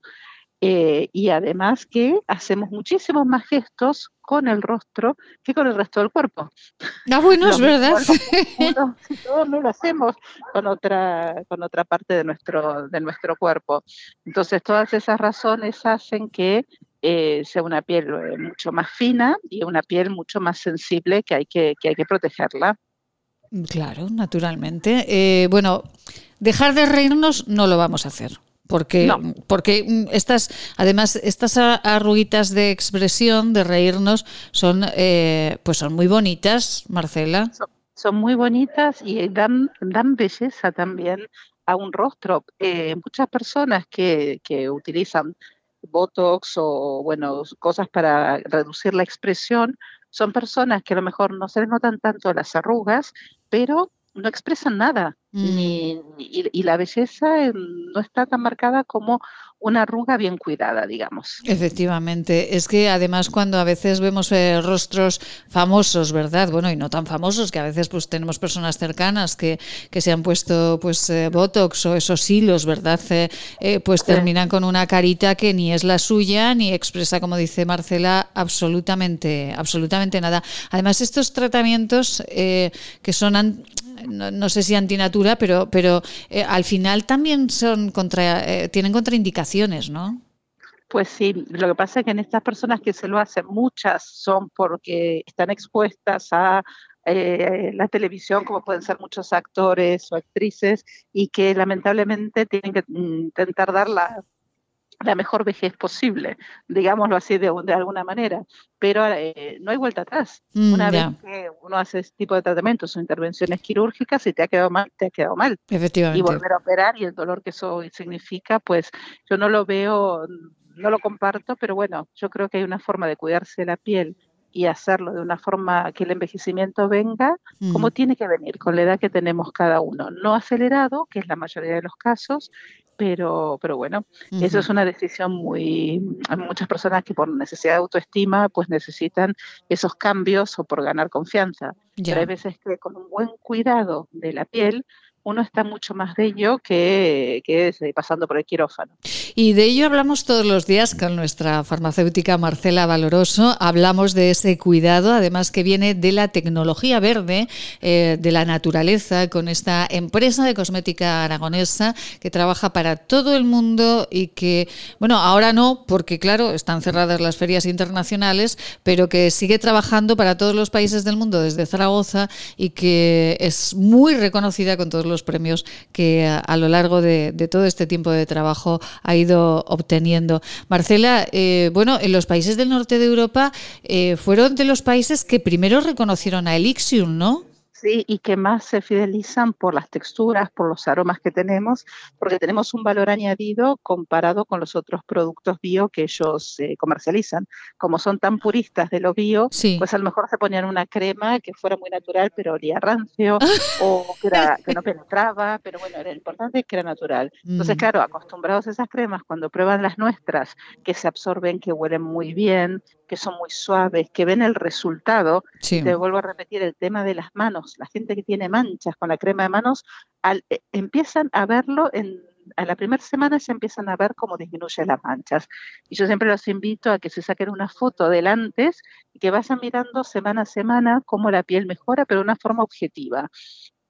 Eh, y además que hacemos muchísimos más gestos con el rostro que con el resto del cuerpo. Ah, bueno, es verdad. Uno, no, no lo hacemos con otra, con otra parte de nuestro, de nuestro cuerpo. Entonces, todas esas razones hacen que eh, sea una piel eh, mucho más fina y una piel mucho más sensible que hay que, que, hay que protegerla. Claro, naturalmente. Eh, bueno, dejar de reírnos no lo vamos a hacer. Porque, no. porque estas, además, estas arruguitas de expresión, de reírnos, son, eh, pues son muy bonitas, Marcela. Son, son muy bonitas y dan, dan belleza también a un rostro. Eh, muchas personas que, que utilizan botox o bueno, cosas para reducir la expresión, son personas que a lo mejor no se les notan tanto las arrugas, pero no expresan nada, mm. ni, y, y la belleza no está tan marcada como una arruga bien cuidada, digamos. Efectivamente, es que además cuando a veces vemos eh, rostros famosos, ¿verdad? Bueno, y no tan famosos, que a veces pues tenemos personas cercanas que, que se han puesto pues eh, botox o esos hilos, ¿verdad? Eh, eh, pues sí. Terminan con una carita que ni es la suya, ni expresa, como dice Marcela, absolutamente, absolutamente nada. Además, estos tratamientos eh, que son... An- No, no sé si antinatura, pero pero eh, al final también son contra eh, tienen contraindicaciones, ¿no? Pues sí, lo que pasa es que en estas personas que se lo hacen, muchas son porque están expuestas a eh, la televisión, como pueden ser muchos actores o actrices, y que lamentablemente tienen que intentar dar la, la mejor vejez posible, digámoslo así de, de alguna manera, pero eh, no hay vuelta atrás. Mm, Una yeah. vez que uno hace ese tipo de tratamientos o intervenciones quirúrgicas, si te ha quedado mal, te ha quedado mal. Efectivamente. Y volver a operar y el dolor que eso significa, pues yo no lo veo, no lo comparto, pero bueno, yo creo que hay una forma de cuidarse la piel y hacerlo de una forma que el envejecimiento venga mm. como tiene que venir, con la edad que tenemos cada uno. No acelerado, que es la mayoría de los casos, pero pero bueno, uh-huh. eso es una decisión muy... Hay muchas personas que por necesidad de autoestima pues necesitan esos cambios o por ganar confianza. Yeah. Pero hay veces que con un buen cuidado de la piel uno está mucho más bello que, que pasando por el quirófano. Y de ello hablamos todos los días con nuestra farmacéutica Marcela Valoroso. Hablamos de ese cuidado, además que viene de la tecnología verde, eh, de la naturaleza, con esta empresa de cosmética aragonesa que trabaja para todo el mundo y que, bueno, ahora no, porque claro, están cerradas las ferias internacionales, pero que sigue trabajando para todos los países del mundo desde Zaragoza y que es muy reconocida con todos los premios que a, a lo largo de, de todo este tiempo de trabajo ha ido obteniendo. Marcela, eh, bueno, en los países del norte de Europa eh, fueron de los países que primero reconocieron a Elixium, ¿no? Sí, y que más se fidelizan por las texturas, por los aromas que tenemos, porque tenemos un valor añadido comparado con los otros productos bio que ellos eh, comercializan. Como son tan puristas de lo bio, sí. pues a lo mejor se ponían una crema que fuera muy natural, pero olía rancio, o que, era, que no penetraba, pero bueno, era importante que era natural. Entonces, mm. claro, acostumbrados a esas cremas, cuando prueban las nuestras, que se absorben, que huelen muy bien, que son muy suaves, que ven el resultado. Sí. Te vuelvo a repetir el tema de las manos. La gente que tiene manchas con la crema de manos, al, eh, empiezan a verlo, en, a la primera semana ya empiezan a ver cómo disminuyen las manchas. Y yo siempre los invito a que se saquen una foto del antes y que vayan mirando semana a semana cómo la piel mejora, pero de una forma objetiva.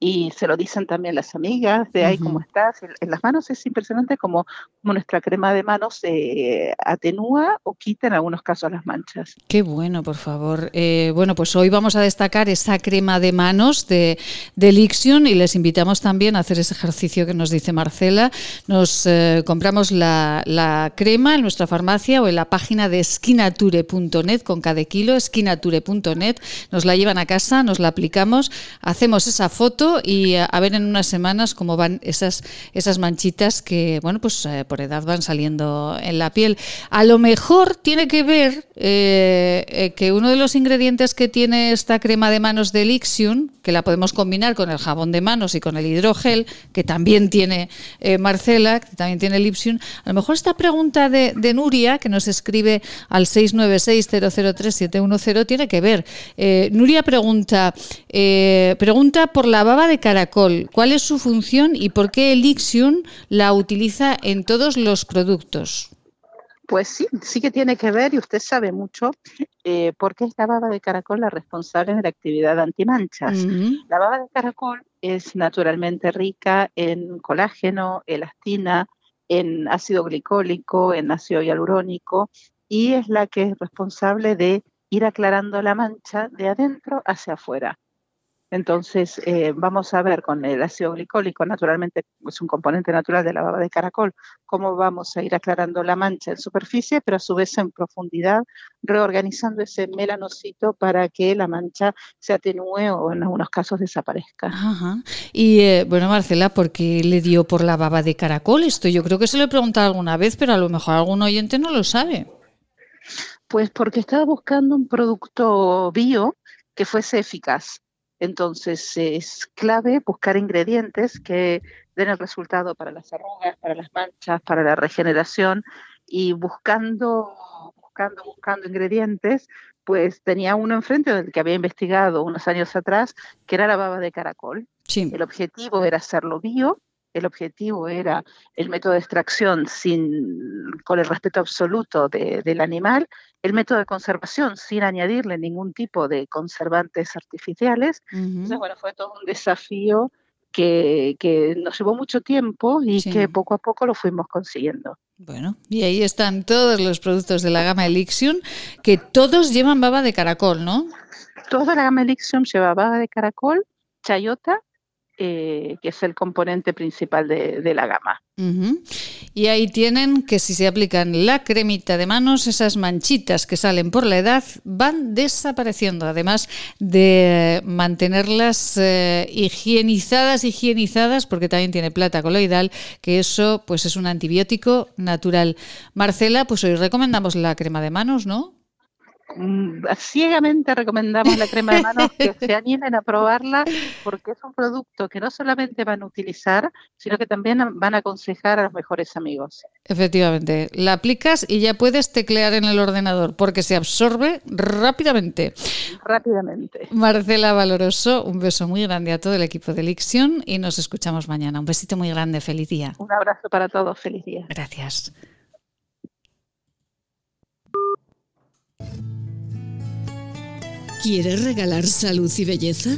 Y se lo dicen también las amigas, de ahí uh-huh. cómo estás. En, en las manos es impresionante cómo, cómo nuestra crema de manos eh, atenúa o quita en algunos casos las manchas. Qué bueno, por favor. Eh, bueno, pues hoy vamos a destacar esa crema de manos de, de Elixium y les invitamos también a hacer ese ejercicio que nos dice Marcela. Nos eh, compramos la, la crema en nuestra farmacia o en la página de skinature punto net con cada kilo, skinature punto net. Nos la llevan a casa, nos la aplicamos, hacemos esa foto y a ver en unas semanas cómo van esas esas manchitas que, bueno, pues eh, por edad van saliendo en la piel. A lo mejor tiene que ver eh, eh, que uno de los ingredientes que tiene esta crema de manos de Elixium, que la podemos combinar con el jabón de manos y con el hidrogel, que también tiene eh, Marcela, que también tiene Elixium. A lo mejor esta pregunta de, de Nuria, que nos escribe al seis nueve seis cero cero tres siete uno cero, tiene que ver. Eh, Nuria pregunta, eh, pregunta por la baba de caracol, ¿cuál es su función y por qué Elixium la utiliza en todos los productos? Pues sí, sí que tiene que ver, y usted sabe mucho, eh, porque es la baba de caracol la responsable de la actividad antimanchas. Uh-huh. La baba de caracol es naturalmente rica en colágeno, elastina, en ácido glicólico, en ácido hialurónico, y es la que es responsable de ir aclarando la mancha de adentro hacia afuera. Entonces, eh, vamos a ver con el ácido glicólico, naturalmente es un componente natural de la baba de caracol, cómo vamos a ir aclarando la mancha en superficie, pero a su vez en profundidad, reorganizando ese melanocito para que la mancha se atenúe o en algunos casos desaparezca. Ajá. Y eh, bueno, Marcela, ¿por qué le dio por la baba de caracol esto? Yo creo que se lo he preguntado alguna vez, pero a lo mejor algún oyente no lo sabe. Pues porque estaba buscando un producto bio que fuese eficaz. Entonces es clave buscar ingredientes que den el resultado para las arrugas, para las manchas, para la regeneración, y buscando, buscando, buscando ingredientes, pues tenía uno enfrente del que había investigado unos años atrás, que era la baba de caracol. Sí. El objetivo era hacerlo bio. El objetivo era el método de extracción sin, con el respeto absoluto de, del animal, el método de conservación sin añadirle ningún tipo de conservantes artificiales. Uh-huh. Entonces, bueno, fue todo un desafío que, que nos llevó mucho tiempo y sí. que poco a poco lo fuimos consiguiendo. Bueno, y ahí están todos los productos de la gama Elixium, que todos llevan baba de caracol, ¿no? Toda la gama Elixium lleva baba de caracol, chayota, Eh, que es el componente principal de, de la gama. Uh-huh. Y ahí tienen que si se aplican la cremita de manos, esas manchitas que salen por la edad van desapareciendo, además de mantenerlas eh, higienizadas, higienizadas, porque también tiene plata coloidal, que eso pues es un antibiótico natural. Marcela, pues hoy recomendamos la crema de manos, ¿no? ciegamente recomendamos la crema de manos, que se animen a probarla, porque es un producto que no solamente van a utilizar, sino que también van a aconsejar a los mejores amigos. Efectivamente, la aplicas y ya puedes teclear en el ordenador, porque se absorbe rápidamente. Rápidamente. Marcela Valoroso, un beso muy grande a todo el equipo de Elixium y nos escuchamos mañana. Un besito muy grande, feliz día. Un abrazo para todos, feliz día. Gracias. ¿Quieres regalar salud y belleza?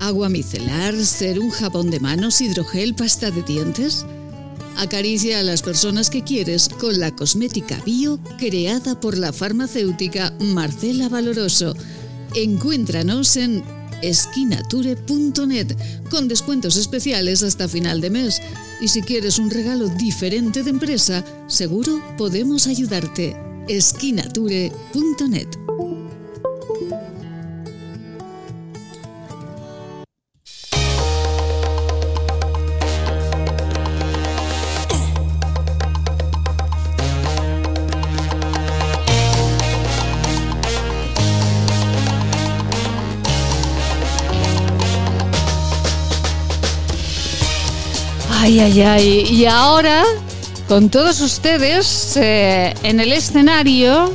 ¿Agua micelar, serum, jabón de manos, hidrogel, pasta de dientes? Acaricia a las personas que quieres con la cosmética bio creada por la farmacéutica Marcela Valoroso. Encuéntranos en skinature punto net con descuentos especiales hasta final de mes. Y si quieres un regalo diferente de empresa, seguro podemos ayudarte. skinature punto net. Ay, ay, ay. Y ahora, con todos ustedes, eh, en el escenario,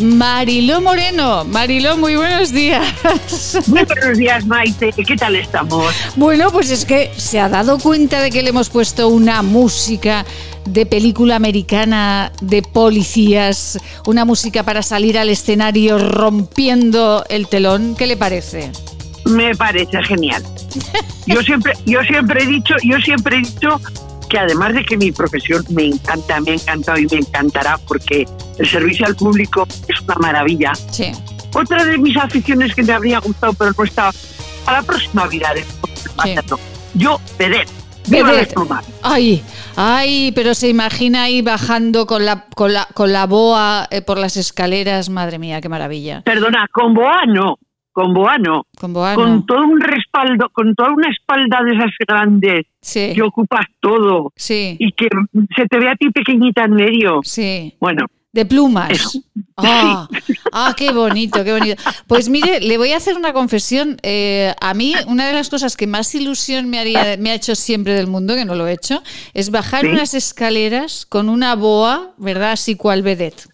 Mariló Moreno. Mariló, muy buenos días. Muy buenos días, Maite. ¿Qué tal estamos? Bueno, pues es que se ha dado cuenta de que le hemos puesto una música de película americana de policías, una música para salir al escenario rompiendo el telón. ¿Qué le parece? Me parece genial. Yo siempre, yo siempre he dicho, yo siempre he dicho que además de que mi profesión me encanta, me ha encantado y me encantará porque el servicio al público es una maravilla. Sí. Otra de mis aficiones que me habría gustado pero no estaba a la próxima vida de sí. Yo vedette. Vedette. Ay, ay, pero se imagina ahí bajando con la con la con la boa por las escaleras, madre mía, qué maravilla. Perdona, con boa no. Con boa no, con boa no, con todo un respaldo, con toda una espalda de esas grandes, sí, que ocupas todo, sí, y que se te ve a ti pequeñita en medio, sí, bueno, de plumas. Ah, oh, oh, qué bonito, qué bonito. Pues mire, le voy a hacer una confesión. Eh, a mí una de las cosas que más ilusión me haría, me ha hecho siempre del mundo, que no lo he hecho, es bajar, ¿sí?, unas escaleras con una boa, ¿verdad? Así cual vedette.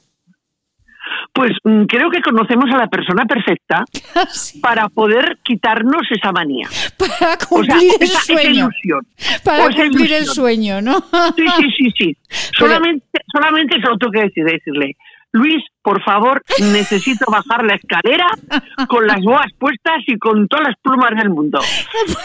Pues creo que conocemos a la persona perfecta, sí, para poder quitarnos esa manía. Para cumplir, o sea, el esa, sueño. Esa ilusión. Para pues cumplir ilusión. El sueño, ¿no? Sí, sí, sí, sí. Pero solamente, solamente solo tengo que decir, decirle, Luis, por favor, necesito bajar la escalera con las boas puestas y con todas las plumas del mundo.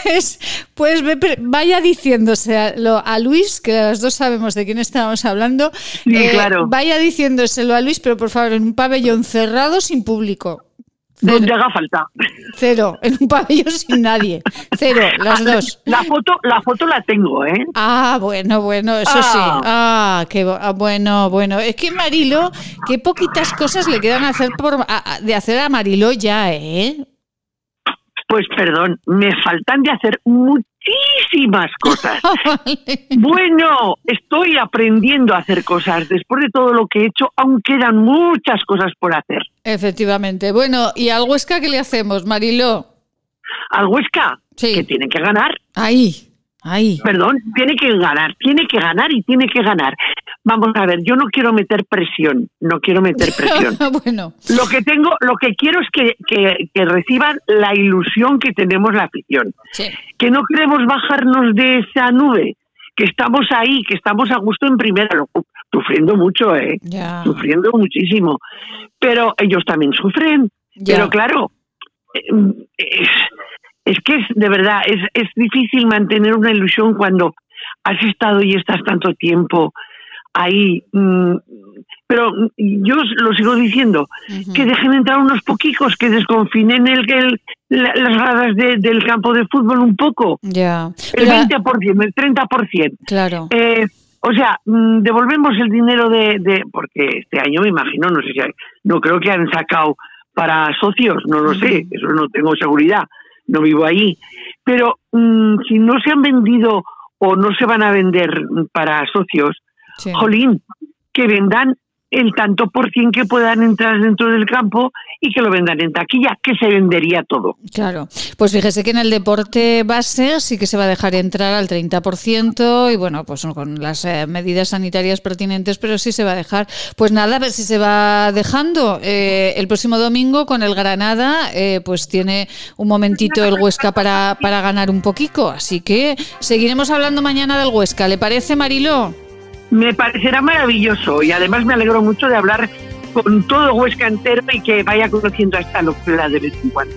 Pues, pues vaya diciéndoselo a Luis, que las dos sabemos de quién estábamos hablando. Sí, eh, claro. Vaya diciéndoselo a Luis, pero por favor, en un pabellón cerrado, sin público. Cero. Donde haga falta. Cero, en un pabellón sin nadie. Cero, las dos. La foto, la foto la tengo, ¿eh? Ah, bueno, bueno, eso ah. sí. Ah, qué bueno, bueno. Es que Mariló, qué poquitas cosas le quedan hacer por, a, de hacer a Mariló ya, ¿eh? Pues perdón, me faltan de hacer muchísimas cosas. Bueno, estoy aprendiendo a hacer cosas. Después de todo lo que he hecho, aún quedan muchas cosas por hacer. Efectivamente. Bueno, ¿y al Huesca qué le hacemos, Mariló? ¿Al Huesca? Sí. Que tiene que ganar. Ahí, ahí. Perdón, tiene que ganar, tiene que ganar y tiene que ganar. Vamos a ver, yo no quiero meter presión, no quiero meter presión. Bueno. Lo que tengo, lo que quiero es que, que, que reciban la ilusión que tenemos la afición. Sí. Que no queremos bajarnos de esa nube, que estamos ahí, que estamos a gusto en primera, lo, sufriendo mucho, eh, yeah. sufriendo muchísimo. Pero ellos también sufren. Yeah. Pero claro, es, es que es de verdad, es, es difícil mantener una ilusión cuando has estado y estás tanto tiempo ahí, pero yo lo sigo diciendo, uh-huh, que dejen entrar unos poquicos, que desconfinen el, el, las gradas de, del campo de fútbol un poco, yeah. el yeah. veinte por ciento, el treinta por ciento. Claro. Eh, o sea, devolvemos el dinero de, de... Porque este año me imagino, no sé si hay, no creo que han sacado para socios, no lo uh-huh. sé, eso no tengo seguridad, no vivo allí. Pero um, si no se han vendido o no se van a vender para socios, sí. Jolín, que vendan el tanto por cien que puedan entrar dentro del campo y que lo vendan en taquilla, que se vendería todo. Claro, pues fíjese que en el deporte base sí que se va a dejar entrar al treinta por ciento y bueno, pues con las eh, medidas sanitarias pertinentes, pero sí se va a dejar. Pues nada, a ver si se va dejando. Eh, el próximo domingo con el Granada, eh, pues tiene un momentito el Huesca para, para ganar un poquito, así que seguiremos hablando mañana del Huesca. ¿Le parece, Mariló? Me parecerá maravilloso y además me alegro mucho de hablar con todo Huesca entero y que vaya conociendo hasta los Playa de vez en cuando.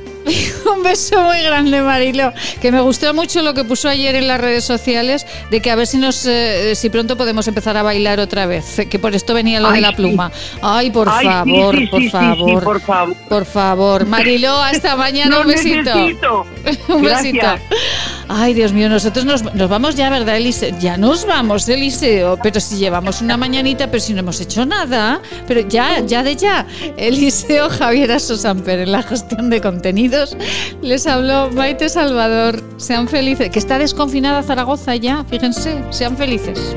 Un beso muy grande, Mariló, que me gustó mucho lo que puso ayer en las redes sociales de que a ver si nos eh, si pronto podemos empezar a bailar otra vez, que por esto venía lo Ay, de la pluma. Sí. Ay, por Ay, favor, sí, sí, por, sí, favor sí, sí, por favor, por favor. Mariló, hasta mañana, un besito. Necesito. Un besito. Gracias. Ay, Dios mío, nosotros nos, nos vamos ya, ¿verdad, Eliseo? Ya nos vamos, Eliseo, pero si llevamos una mañanita, pero si no hemos hecho nada, pero ya, ya de ya. Eliseo Javier Asosamper en la gestión de contenido. Les habló Maite Salvador. Sean felices, que está desconfinada Zaragoza ya, fíjense, sean felices.